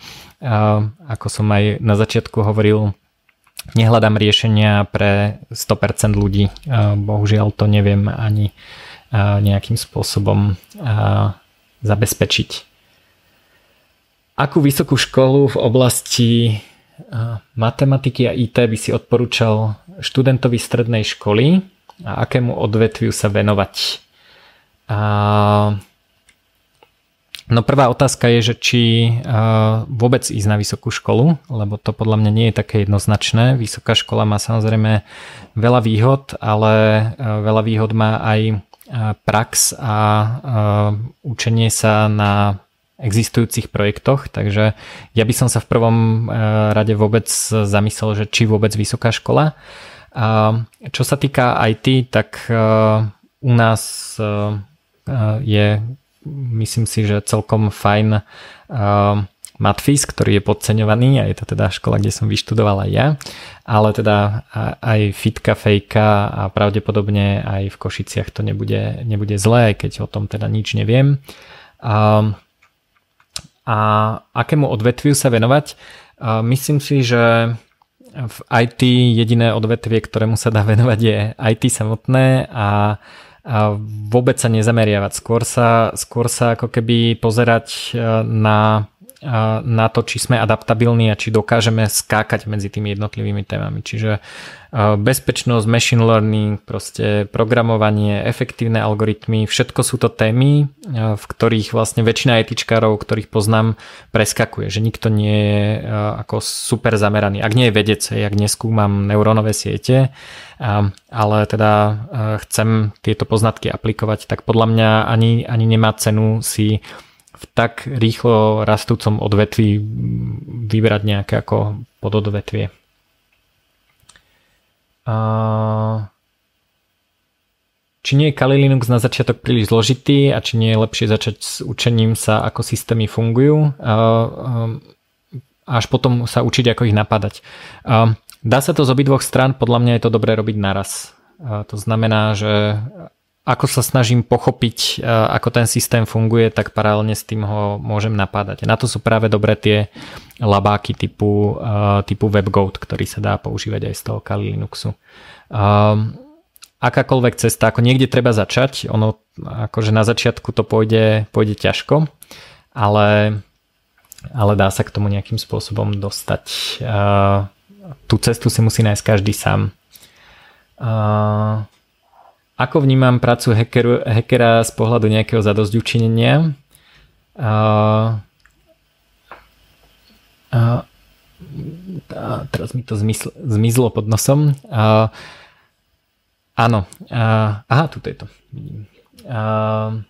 ako som aj na začiatku hovoril, nehľadám riešenia pre sto percent ľudí. Bohužiaľ to neviem ani nejakým spôsobom zabezpečiť. Akú vysokú školu v oblasti matematiky a í té by si odporúčal študentovi strednej školy a akému odvetviu sa venovať? A no prvá otázka je, že či vôbec ísť na vysokú školu, lebo to podľa mňa nie je také jednoznačné. Vysoká škola má samozrejme veľa výhod, ale veľa výhod má aj prax a učenie sa na existujúcich projektoch, takže ja by som sa v prvom rade vôbec zamyslel, že či vôbec vysoká škola. Čo sa týka í té, tak u nás je, myslím si, že celkom fajn matfiz, ktorý je podceňovaný a je to teda škola, kde som vyštudoval aj ja, ale teda aj fitka, fejka a pravdepodobne aj v Košiciach to nebude, nebude zlé, keď o tom teda nič neviem. A akému odvetviu sa venovať? Myslím si, že v í té jediné odvetvie, ktorému sa dá venovať, je í té samotné a vôbec sa nezameriavať. Skôr sa, skôr sa ako keby pozerať na, na to, či sme adaptabilní a či dokážeme skákať medzi tými jednotlivými témami. Čiže bezpečnosť, machine learning, proste programovanie, efektívne algoritmy, všetko sú to témy, v ktorých vlastne väčšina í téčkárov, ktorých poznám, preskakuje, že nikto nie je ako super zameraný. Ak nie je vedec, ak neskúmam neurónové siete, ale teda chcem tieto poznatky aplikovať, tak podľa mňa ani, ani nemá cenu si v tak rýchlo rastúcom odvetví vybrať nejaké ako pododvetvie. Či nie je Kali Linux na začiatok príliš zložitý a či nie je lepšie začať s učením sa, ako systémy fungujú, a až potom sa učiť, ako ich napadať? Dá sa to z obidvoch strán, podľa mňa je to dobré robiť naraz. To znamená, že ako sa snažím pochopiť, ako ten systém funguje, tak paralelne s tým ho môžem napádať. Na to sú práve dobré tie labáky typu, typu WebGoat, ktorý sa dá používať aj z toho Kali Linuxu. Um, akákoľvek cesta, ako niekde treba začať, ono akože na začiatku to pôjde, pôjde ťažko, ale, ale dá sa k tomu nejakým spôsobom dostať. Uh, tú cestu si musí nájsť každý sám. Uh, Ako vnímam prácu hackeru, hackera z pohľadu nejakého zadosťučinenia? Uh, uh, teraz mi to zmysl, zmizlo pod nosom. Uh, áno. Uh, aha, tuto je to. Uh,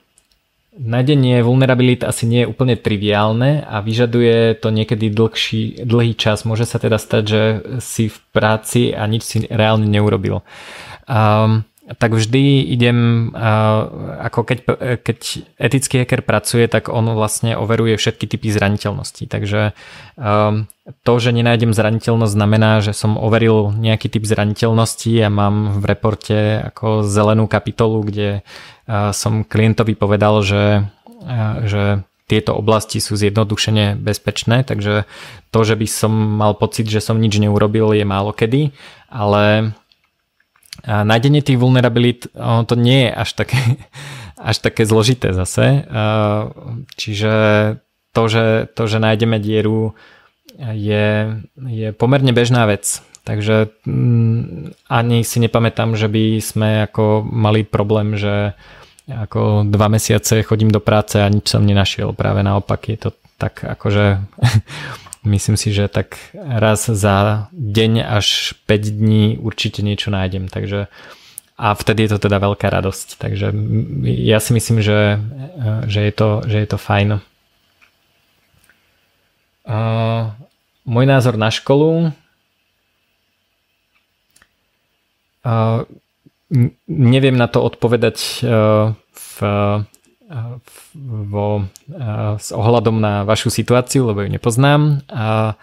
nájdenie vulnerabilit asi nie je úplne triviálne a vyžaduje to niekedy dlhší, dlhý čas. Môže sa teda stať, že si v práci a nič si reálne neurobil. Um, tak vždy idem, ako keď, keď etický hacker pracuje, tak on vlastne overuje všetky typy zraniteľností. Takže to, že nenájdem zraniteľnosť, znamená, že som overil nejaký typ zraniteľnosti a mám v reporte ako zelenú kapitolu, kde som klientovi povedal, že, že tieto oblasti sú zjednodušene bezpečné, takže to, že by som mal pocit, že som nič neurobil, je málo kedy, ale nájdenie tých vulnerabilit, to nie je až také, až také zložité zase. Čiže to, že, to, že nájdeme dieru, je, je pomerne bežná vec. Takže ani si nepamätám, že by sme ako mali problém, že ako dva mesiace chodím do práce a nič som nenašiel. Práve naopak je to tak akože... Myslím si, že tak raz za deň až päť dní určite niečo nájdem. Takže, a vtedy je to teda veľká radosť. Takže ja si myslím, že, že, je, to, že je to fajn. Uh, môj názor na školu. Uh, neviem na to odpovedať uh, v... Vo, s ohľadom na vašu situáciu, lebo ju nepoznám. A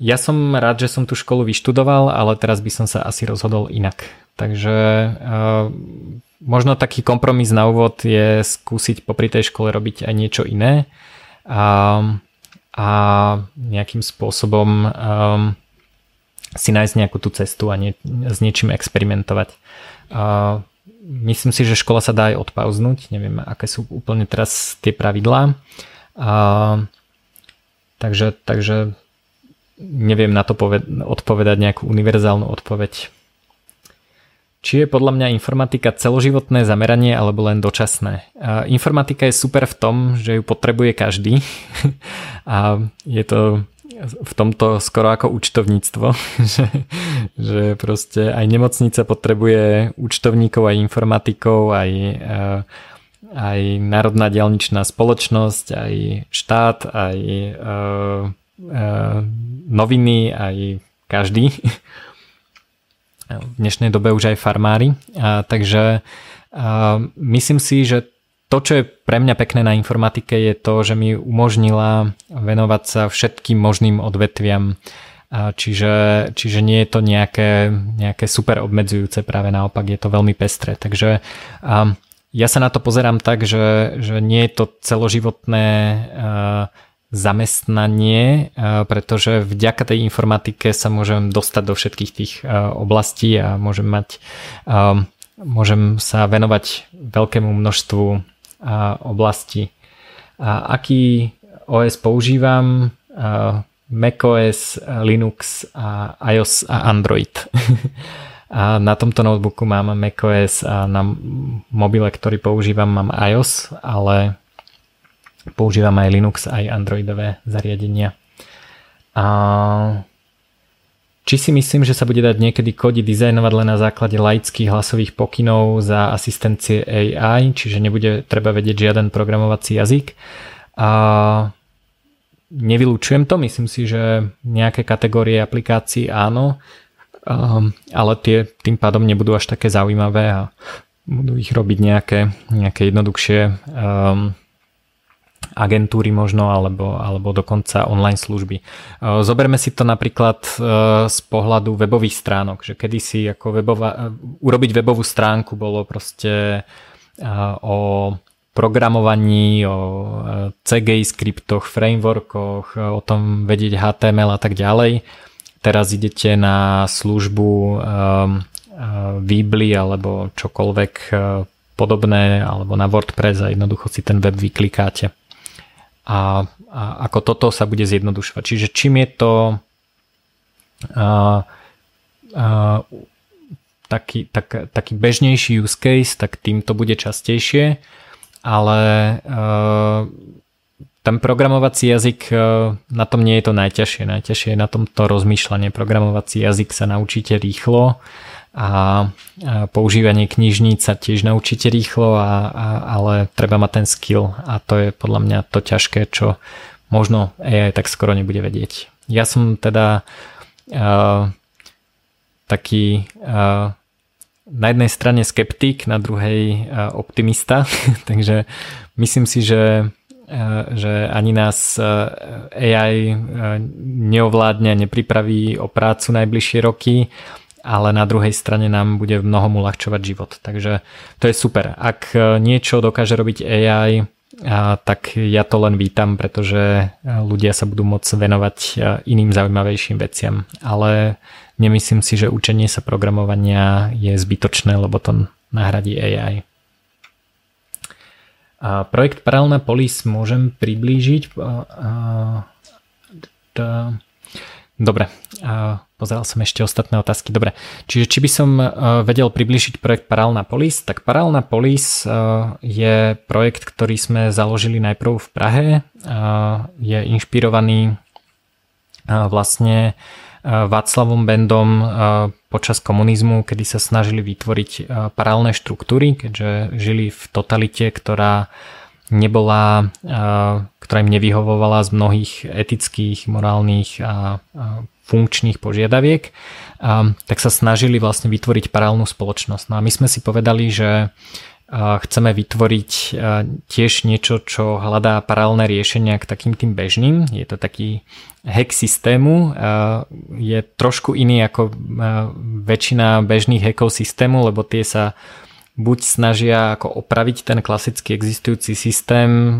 ja som rád, že som tú školu vyštudoval, ale teraz by som sa asi rozhodol inak. Takže možno taký kompromis na úvod je skúsiť popri tej škole robiť aj niečo iné a, a nejakým spôsobom si nájsť nejakú tú cestu a nie, s niečím experimentovať. A myslím si, že škola sa dá aj odpauznúť. Neviem, aké sú úplne teraz tie pravidlá. A, takže, takže neviem na to poved- odpovedať nejakú univerzálnu odpoveď. Či je podľa mňa informatika celoživotné zameranie alebo len dočasné? A informatika je super v tom, že ju potrebuje každý. A je to... v tomto skoro ako účtovníctvo, že, že proste aj nemocnica potrebuje účtovníkov, aj informatikov, aj, aj národná diaľničná spoločnosť, aj štát, aj uh, uh, noviny, aj každý. V dnešnej dobe už aj farmári. A, takže uh, myslím si, že to, čo je pre mňa pekné na informatike, je to, že mi umožnila venovať sa všetkým možným odvetviam. Čiže, čiže nie je to nejaké, nejaké super obmedzujúce, práve naopak je to veľmi pestré. Takže ja sa na to pozerám tak, že, že nie je to celoživotné zamestnanie, pretože vďaka tej informatike sa môžem dostať do všetkých tých oblastí a môžem mať, môžem sa venovať veľkému množstvu oblasti. A aký ó es používam? A macOS, Linux, a iOS a Android. A na tomto notebooku mám macOS a na mobile, ktorý používam, mám iOS, ale používam aj Linux, aj Androidové zariadenia. A či si myslím, že sa bude dať niekedy kódy dizajnovať len na základe laických hlasových pokynov za asistencie á í, čiže nebude treba vedieť žiaden programovací jazyk? A nevylučujem to, myslím si, že nejaké kategórie aplikácií áno, ale tie tým pádom nebudú až také zaujímavé a budú ich robiť nejaké, nejaké jednoduchšie um, agentúry možno, alebo, alebo dokonca online služby. Zoberme si to napríklad z pohľadu webových stránok, že kedysi ako webová, urobiť webovú stránku bolo proste o programovaní, o cé gé í skriptoch, frameworkoch, o tom vedieť há té em el a tak ďalej. Teraz idete na službu Weebly alebo čokoľvek podobné, alebo na WordPress a jednoducho si ten web vyklikáte. A, a ako toto sa bude zjednodušovať. Čiže čím je to uh, uh, taký, tak, taký bežnejší use case, tak tým to bude častejšie, ale uh, ten programovací jazyk, na tom nie je to najťažšie. Najťažšie je na tomto rozmýšľanie. Programovací jazyk sa naučíte rýchlo a používanie knižníc sa tiež naučíte rýchlo, a, a, ale treba mať ten skill, a to je podľa mňa to ťažké, čo možno á í tak skoro nebude vedieť. Ja som teda uh, taký uh, na jednej strane skeptik, na druhej uh, optimista, takže myslím si, že že ani nás á í neovládne, nepripraví o prácu najbližšie roky, ale na druhej strane nám bude v mnohom uľahčovať život. Takže to je super. Ak niečo dokáže robiť á í, tak ja to len vítam, pretože ľudia sa budú môcť venovať iným zaujímavejším veciam. Ale nemyslím si, že učenie sa programovania je zbytočné, lebo to nahradí á í. A projekt Paralelná Polis môžem priblížiť. Dobre, pozeral som ešte ostatné otázky. Dobre, čiže či by som vedel priblížiť projekt Paralelná Polis, tak Paralelná Polis je projekt, ktorý sme založili najprv v Prahe. Je inšpirovaný vlastne Václavom Bendom počas komunizmu, kedy sa snažili vytvoriť paralelné štruktúry, keďže žili v totalite, ktorá nebola, ktorá im nevyhovovala z mnohých etických, morálnych a funkčných požiadaviek, tak sa snažili vlastne vytvoriť paralelnú spoločnosť. No a my sme si povedali, že chceme vytvoriť tiež niečo, čo hľadá paralelné riešenia k takým tým bežným. Je to taký hack systému, je trošku iný ako väčšina bežných hackov systému, lebo tie sa buď snažia ako opraviť ten klasicky existujúci systém,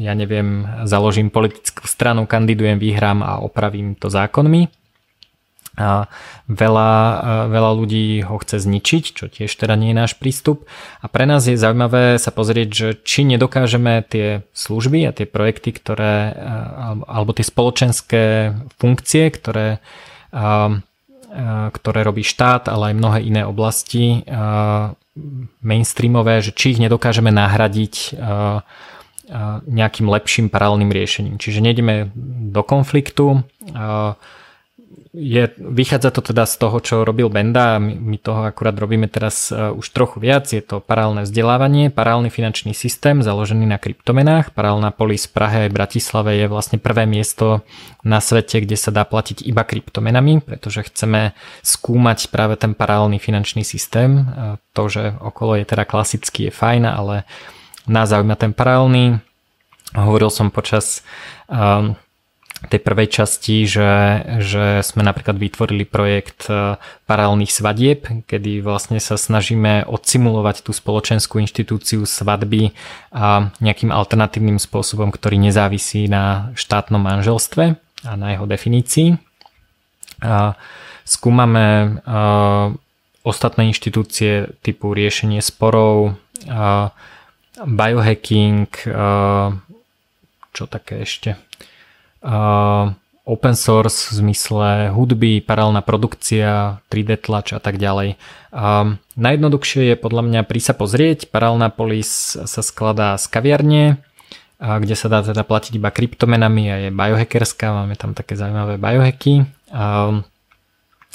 ja neviem, založím politickú stranu, kandidujem, vyhrám a opravím to zákonmi. A veľa, veľa ľudí ho chce zničiť, čo tiež teda nie je náš prístup, a pre nás je zaujímavé sa pozrieť, že či nedokážeme tie služby a tie projekty, ktoré, alebo tie spoločenské funkcie, ktoré, ktoré robí štát, ale aj mnohé iné oblasti mainstreamové, že či ich nedokážeme nahradiť nejakým lepším paralelným riešením. Čiže nejdeme do konfliktu. Je, vychádza to teda z toho, čo robil Benda, a my, my toho akurát robíme teraz uh, už trochu viac. Je to paralelné vzdelávanie, paralelný finančný systém založený na kryptomenách. Paralelná Polis v Prahe a Bratislave je vlastne prvé miesto na svete, kde sa dá platiť iba kryptomenami, pretože chceme skúmať práve ten paralelný finančný systém. Uh, to, že okolo je teda klasický, je fajn, ale nás zaujíma ten paralelný. Hovoril som počas um, tej prvej časti, že, že sme napríklad vytvorili projekt paralelných svadieb, kedy vlastne sa snažíme odsimulovať tú spoločenskú inštitúciu svadby a nejakým alternatívnym spôsobom, ktorý nezávisí na štátnom manželstve a na jeho definícii. A skúmame a ostatné inštitúcie typu riešenie sporov, a biohacking, a čo také ešte... Uh, open source v zmysle hudby, paralelná produkcia, tri dé tlač a tak ďalej. Uh, najjednoduchšie je podľa mňa prísť sa pozrieť. Paralelná Polis sa skladá z kaviarne, uh, kde sa dá teda platiť iba kryptomenami a je biohackerská, máme tam také zaujímavé biohacky. Uh,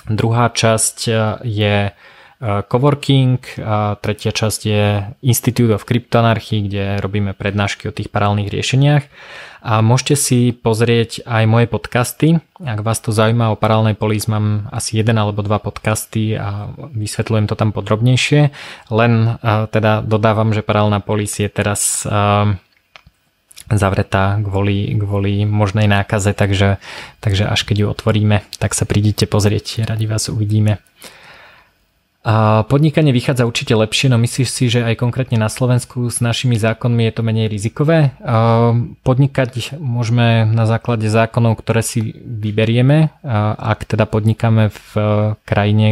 druhá časť je coworking, a tretia časť je Institute of Cryptoanarchy, kde robíme prednášky o tých paralelných riešeniach, a môžete si pozrieť aj moje podcasty, ak vás to zaujíma. O Paralelnej Polis mám asi jeden alebo dva podcasty a vysvetľujem to tam podrobnejšie, len teda dodávam, že Paralelná Polis je teraz zavretá kvôli, kvôli možnej nákaze, takže, takže až keď ju otvoríme, tak sa prídite pozrieť, radi vás uvidíme. A podnikanie vychádza určite lepšie, no myslíš si, že aj konkrétne na Slovensku s našimi zákonmi je to menej rizikové? A podnikať môžeme na základe zákonov, ktoré si vyberieme, ak teda podnikáme v krajine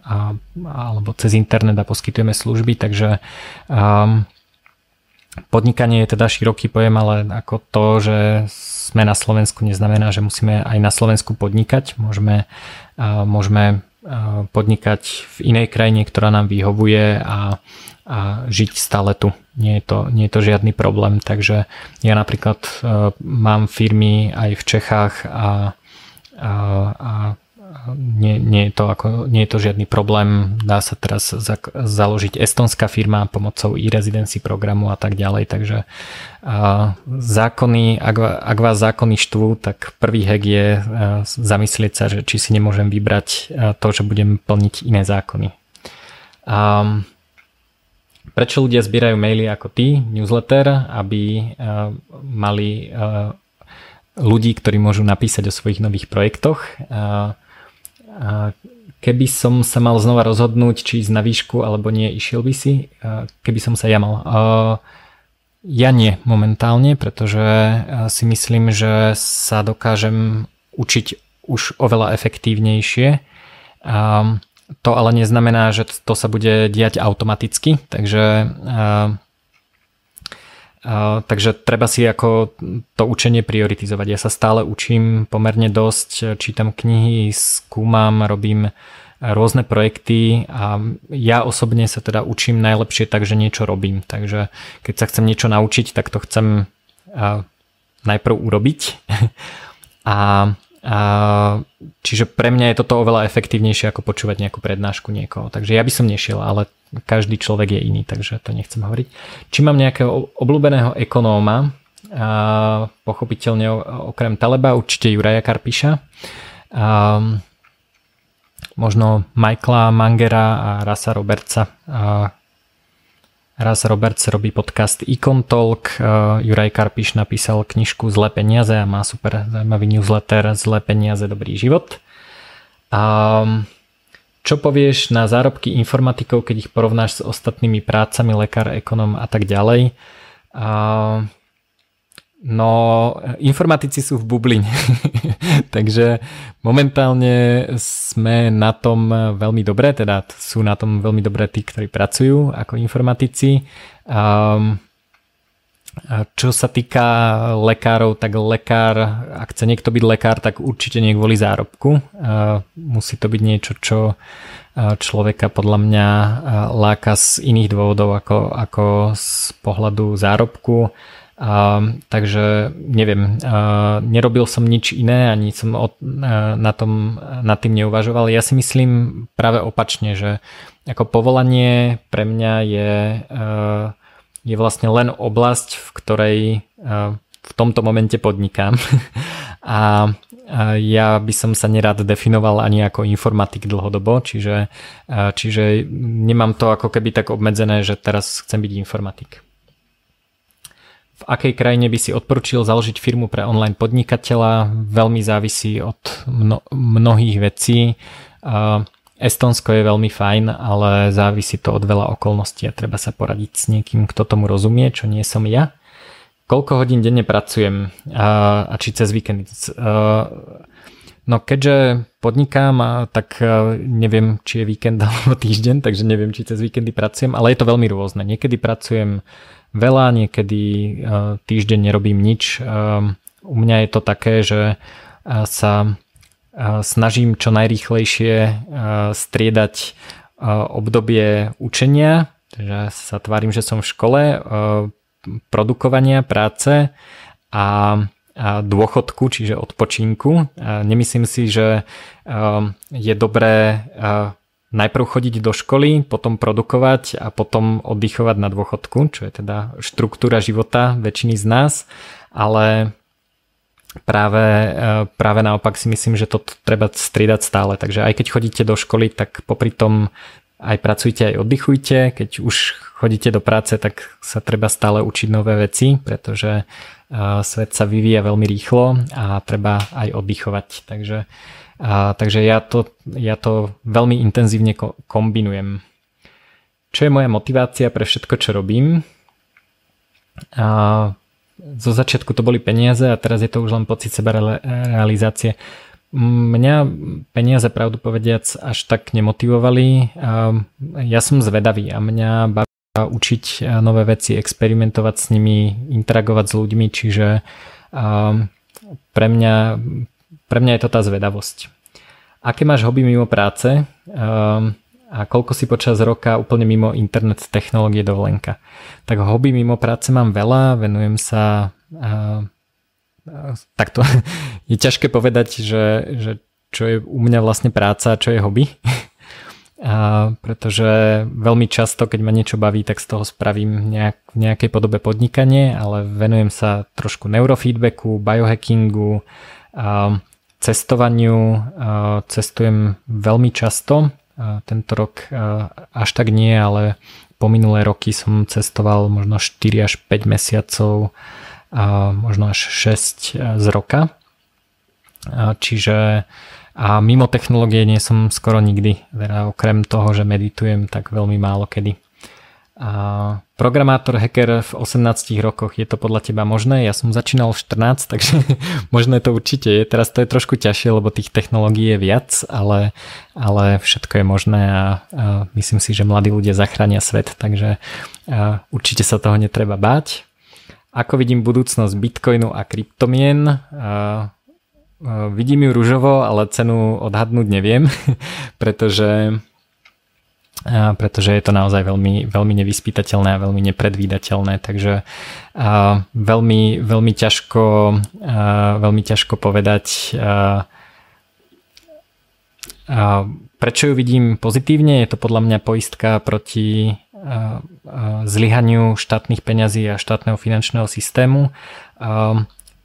a, alebo cez internet a poskytujeme služby, takže um, podnikanie je teda široký pojem, ale ako to, že sme na Slovensku, neznamená, že musíme aj na Slovensku podnikať. Môžeme, môžeme podnikať v inej krajine, ktorá nám vyhovuje a, a žiť stále tu. Nie je to, nie je to žiadny problém. Takže ja napríklad mám firmy aj v Čechách a, a, a Nie, nie, je to ako, nie je to žiadny problém, dá sa teraz za, založiť estonská firma pomocou e-residency programu a tak ďalej, takže a zákony, ak, ak vás zákony štvú, tak prvý hack je zamyslieť sa, že či si nemôžem vybrať to, že budem plniť iné zákony. A prečo ľudia zbierajú maily ako ty, newsletter, aby mali ľudí, ktorí môžu napísať o svojich nových projektoch? Keby som sa mal znova rozhodnúť, či ísť na výšku alebo nie, išiel by si? Keby som sa ja mal? Ja nie momentálne, pretože si myslím, že sa dokážem učiť už oveľa efektívnejšie. To ale neznamená, že to sa bude diať automaticky, takže Uh, takže treba si ako to učenie prioritizovať. Ja sa stále učím pomerne dosť, čítam knihy, skúmam, robím rôzne projekty a ja osobne sa teda učím najlepšie tak, že niečo robím. Takže keď sa chcem niečo naučiť, tak to chcem uh, najprv urobiť. a, a, čiže pre mňa je toto oveľa efektívnejšie ako počúvať nejakú prednášku niekoho. Takže ja by som nešiel, ale každý človek je iný, takže to nechcem hovoriť. Či mám nejakého obľúbeného ekonóma? A pochopiteľne okrem Taleba určite Juraja Karpiša. A možno Michaela Mangera a Russa Robertsa. A Russ Roberts robí podcast EconTalk. Juraj Karpiš napísal knižku Zlé peniaze a má super zaujímavý newsletter Zlé peniaze, dobrý život. A čo povieš na zárobky informatikov, keď ich porovnáš s ostatnými prácami, lekár, ekonom a tak ďalej? Uh, no, informatici sú v bubline, takže momentálne sme na tom veľmi dobré, teda sú na tom veľmi dobré tí, ktorí pracujú ako informatici. Um, Čo sa týka lekárov, tak lekár, ak chce niekto byť lekár, tak určite nie kvôli zárobku. Musí to byť niečo, čo človeka podľa mňa láka z iných dôvodov ako, ako z pohľadu zárobku. Takže neviem, nerobil som nič iné, ani som na tom, nad tým neuvažoval. Ja si myslím práve opačne, že ako povolanie pre mňa je... je vlastne len oblasť, v ktorej v tomto momente podnikám. A ja by som sa nerád definoval ani ako informatik dlhodobo, čiže, čiže nemám to ako keby tak obmedzené, že teraz chcem byť informatik. V akej krajine by si odporučil založiť firmu pre online podnikateľa? Veľmi závisí od mno, mnohých vecí. Estonsko je veľmi fajn, ale závisí to od veľa okolností a treba sa poradiť s niekým, kto tomu rozumie, čo nie som ja. Koľko hodín denne pracujem a či cez víkend? No keďže podnikám, tak neviem, či je víkend alebo týždeň, takže neviem, či cez víkendy pracujem, ale je to veľmi rôzne. Niekedy pracujem veľa, niekedy týždeň nerobím nič. U mňa je to také, že sa... snažím čo najrýchlejšie striedať obdobie učenia, takže sa tvárim, že som v škole, produkovania, práce a dôchodku, čiže odpočinku. Nemyslím si, že je dobré najprv chodiť do školy, potom produkovať a potom oddychovať na dôchodku, čo je teda štruktúra života väčšiny z nás, ale... Práve, práve naopak si myslím, že to treba striedať stále. Takže aj keď chodíte do školy, tak popri tom aj pracujte, aj oddychujte. Keď už chodíte do práce, tak sa treba stále učiť nové veci, pretože svet sa vyvíja veľmi rýchlo a treba aj oddychovať. Takže, a, takže ja, to, ja to veľmi intenzívne kombinujem. Čo je moja motivácia pre všetko, čo robím? A zo začiatku to boli peniaze a teraz je to už len pocit sebarealizácie. Mňa peniaze, pravdu povediac, až tak nemotivovali. Ja som zvedavý a mňa baví učiť nové veci, experimentovať s nimi, interagovať s ľuďmi, čiže pre mňa, pre mňa je to tá zvedavosť. Aké máš hobby mimo práce a koľko si počas roka úplne mimo internet technológie dovolenka? Tak hobby mimo práce mám veľa, venujem sa... Takto je ťažké povedať, že, že čo je u mňa vlastne práca a čo je hobby. A pretože veľmi často, keď ma niečo baví, tak z toho spravím nejak, v nejakej podobe podnikanie, ale venujem sa trošku neurofeedbacku, biohackingu, a cestovaniu. A cestujem veľmi často. A tento rok až tak nie, ale po minulé roky som cestoval možno štyri až päť mesiacov, a možno až šesť z roka. A čiže a mimo technológie nie som skoro nikdy, teda okrem toho, že meditujem, tak veľmi málo kedy. A programátor, hacker v osemnástich rokoch, je to podľa teba možné? Ja som začínal v štrnástich, takže možné to určite je. Teraz to je trošku ťažšie, lebo tých technológií je viac, ale, ale všetko je možné a, a myslím si, že mladí ľudia zachránia svet, takže určite sa toho netreba báť. Ako vidím budúcnosť bitcoinu a kryptomien? Uh, uh, vidím ju ružovo, ale cenu odhadnúť neviem, pretože, uh, pretože je to naozaj veľmi, veľmi nevyspytateľné a veľmi nepredvídateľné, takže uh, veľmi, veľmi, ťažko, uh, veľmi ťažko povedať, uh, uh, prečo ju vidím pozitívne. Je to podľa mňa poistka proti zlyhaniu štátnych peňazí a štátneho finančného systému.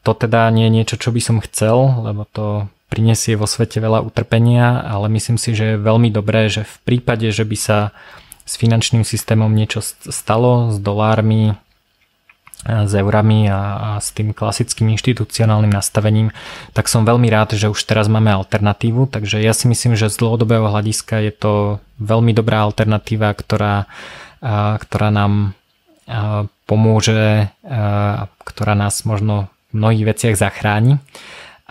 To teda nie je niečo, čo by som chcel, lebo to prinesie vo svete veľa utrpenia, ale myslím si, že je veľmi dobré, že v prípade, že by sa s finančným systémom niečo stalo, s dolármi, s eurami a, a s tým klasickým inštitucionálnym nastavením, tak som veľmi rád, že už teraz máme alternatívu, takže ja si myslím, že z dlhodobého hľadiska je to veľmi dobrá alternatíva, ktorá, a, ktorá nám a, pomôže, a, ktorá nás možno v mnohých veciach zachráni.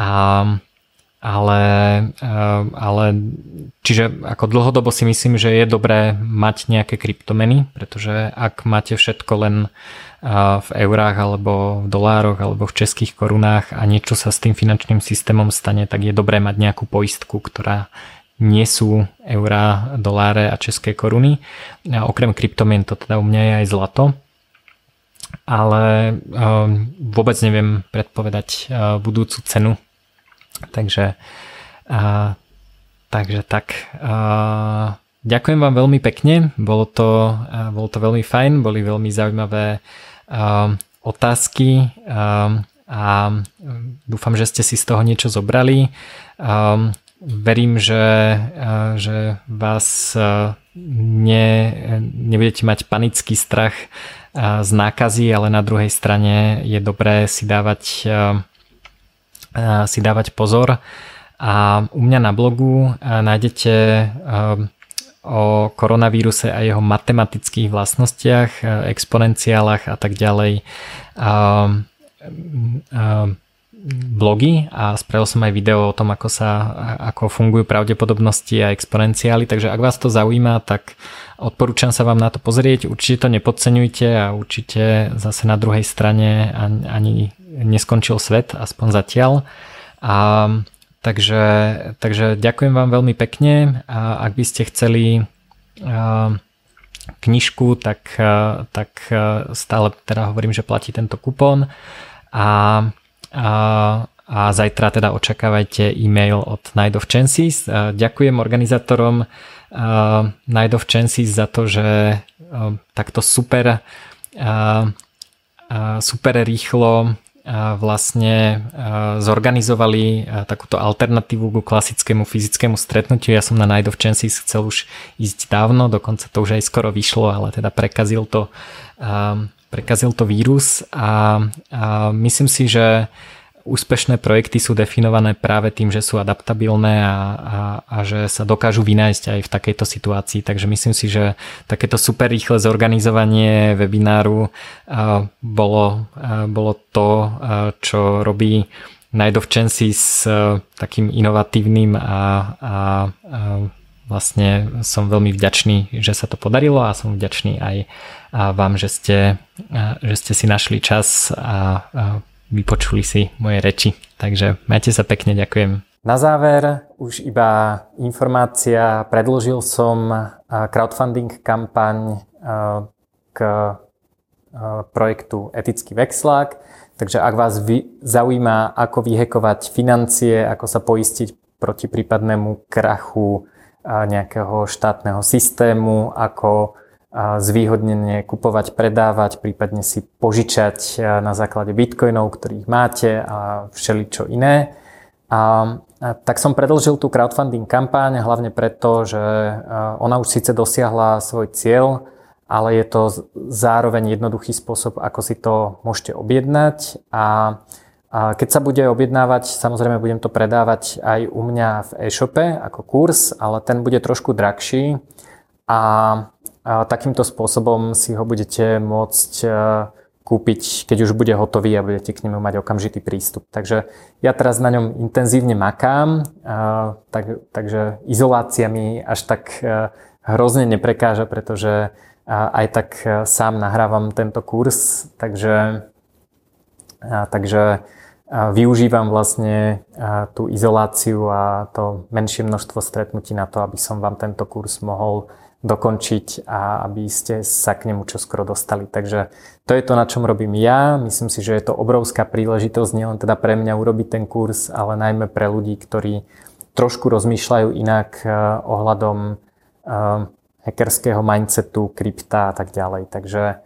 A, ale, a, ale čiže ako dlhodobo si myslím, že je dobré mať nejaké kryptomeny, pretože ak máte všetko len v eurách alebo v dolároch alebo v českých korunách a niečo sa s tým finančným systémom stane, tak je dobré mať nejakú poistku, ktorá nie sú eurá, doláre a české koruny. A okrem kryptomien to teda u mňa je aj zlato, ale um, vôbec neviem predpovedať uh, budúcu cenu. Takže, uh, takže tak... Uh, Ďakujem vám veľmi pekne, bolo to, bolo to veľmi fajn, boli veľmi zaujímavé uh, otázky uh, a dúfam, že ste si z toho niečo zobrali. Uh, verím, že, uh, že vás uh, ne, nebudete mať panický strach uh, z nákazy, ale na druhej strane je dobré si dávať, uh, uh, si dávať pozor. A u mňa na blogu uh, nájdete... Uh, o koronavíruse a jeho matematických vlastnostiach, exponenciálach a tak ďalej um, um, blogy a spravil som aj video o tom, ako sa ako fungujú pravdepodobnosti a exponenciály, takže ak vás to zaujíma, tak odporúčam sa vám na to pozrieť, určite to nepodceňujte a určite zase na druhej strane ani neskončil svet, aspoň zatiaľ. A Takže, takže ďakujem vám veľmi pekne a ak by ste chceli knižku, tak, tak stále teda hovorím, že platí tento kupón a, a, a zajtra teda očakávajte e-mail od Night of Chances. Ďakujem organizátorom Night of Chances za to, že takto super super rýchlo vlastne zorganizovali takúto alternatívu ku klasickému fyzickému stretnutiu. Ja som na Night of Chances chcel už ísť dávno, dokonca to už aj skoro vyšlo, ale teda prekazil to, prekazil to vírus a, a myslím si, že úspešné projekty sú definované práve tým, že sú adaptabilné a, a, a že sa dokážu vynájsť aj v takejto situácii. Takže myslím si, že takéto super rýchle zorganizovanie webináru bolo, bolo to, čo robí Night of Chances takým inovatívnym a, a, a vlastne som veľmi vďačný, že sa to podarilo a som vďačný aj vám, že ste, že ste si našli čas a, a vypočuli si moje reči. Takže majte sa pekne, ďakujem. Na záver už iba informácia. Predložil som crowdfunding kampaň k projektu Etický vexlák. Takže ak vás zaujíma, ako vyhekovať financie, ako sa poistiť proti prípadnému krachu nejakého štátneho systému, ako zvýhodnenie kupovať, predávať, prípadne si požičať na základe bitcoinov, ktorých máte a všeličo iné. A, a tak som predĺžil tú crowdfunding kampaň hlavne preto, že ona už síce dosiahla svoj cieľ, ale je to zároveň jednoduchý spôsob, ako si to môžete objednať. A, a keď sa bude objednávať, samozrejme budem to predávať aj u mňa v e-shope ako kurz, ale ten bude trošku drahší a A takýmto spôsobom si ho budete môcť kúpiť, keď už bude hotový a budete k nemu mať okamžitý prístup. Takže ja teraz na ňom intenzívne makám, tak, takže izolácia mi až tak hrozne neprekáža, pretože aj tak sám nahrávam tento kurz, takže, takže využívam vlastne tú izoláciu a to menšie množstvo stretnutí na to, aby som vám tento kurz mohol dokončiť a aby ste sa k nemu čoskoro dostali. Takže to je to, na čom robím ja. Myslím si, že je to obrovská príležitosť nielen teda pre mňa urobiť ten kurz, ale najmä pre ľudí, ktorí trošku rozmýšľajú inak ohľadom hackerského mindsetu, krypta a tak ďalej. Takže,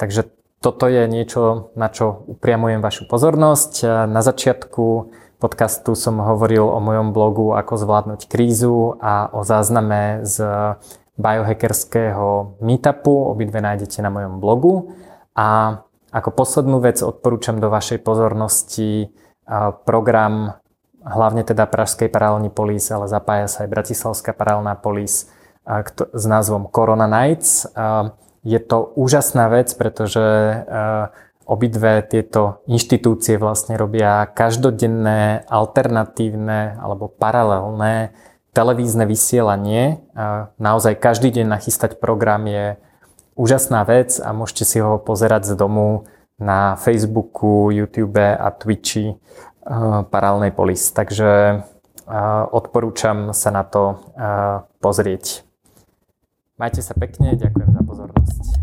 takže toto je niečo, na čo upriamujem vašu pozornosť. Na začiatku podcastu som hovoril o mojom blogu Ako zvládnuť krízu a o zázname z biohackerského meetupu. Obidve nájdete na mojom blogu. A ako poslednú vec odporúčam do vašej pozornosti program hlavne teda Pražskej paralelní polis, ale zapája sa aj Bratislavská paralelná polis s názvom Corona Nights. Je to úžasná vec, pretože obidve tieto inštitúcie vlastne robia každodenné, alternatívne alebo paralelné televízne vysielanie. Naozaj každý deň nachystať program je úžasná vec a môžete si ho pozerať z domu na Facebooku, YouTube a Twitchi Paralelnej polis. Takže odporúčam sa na to pozrieť. Majte sa pekne, ďakujem za pozornosť.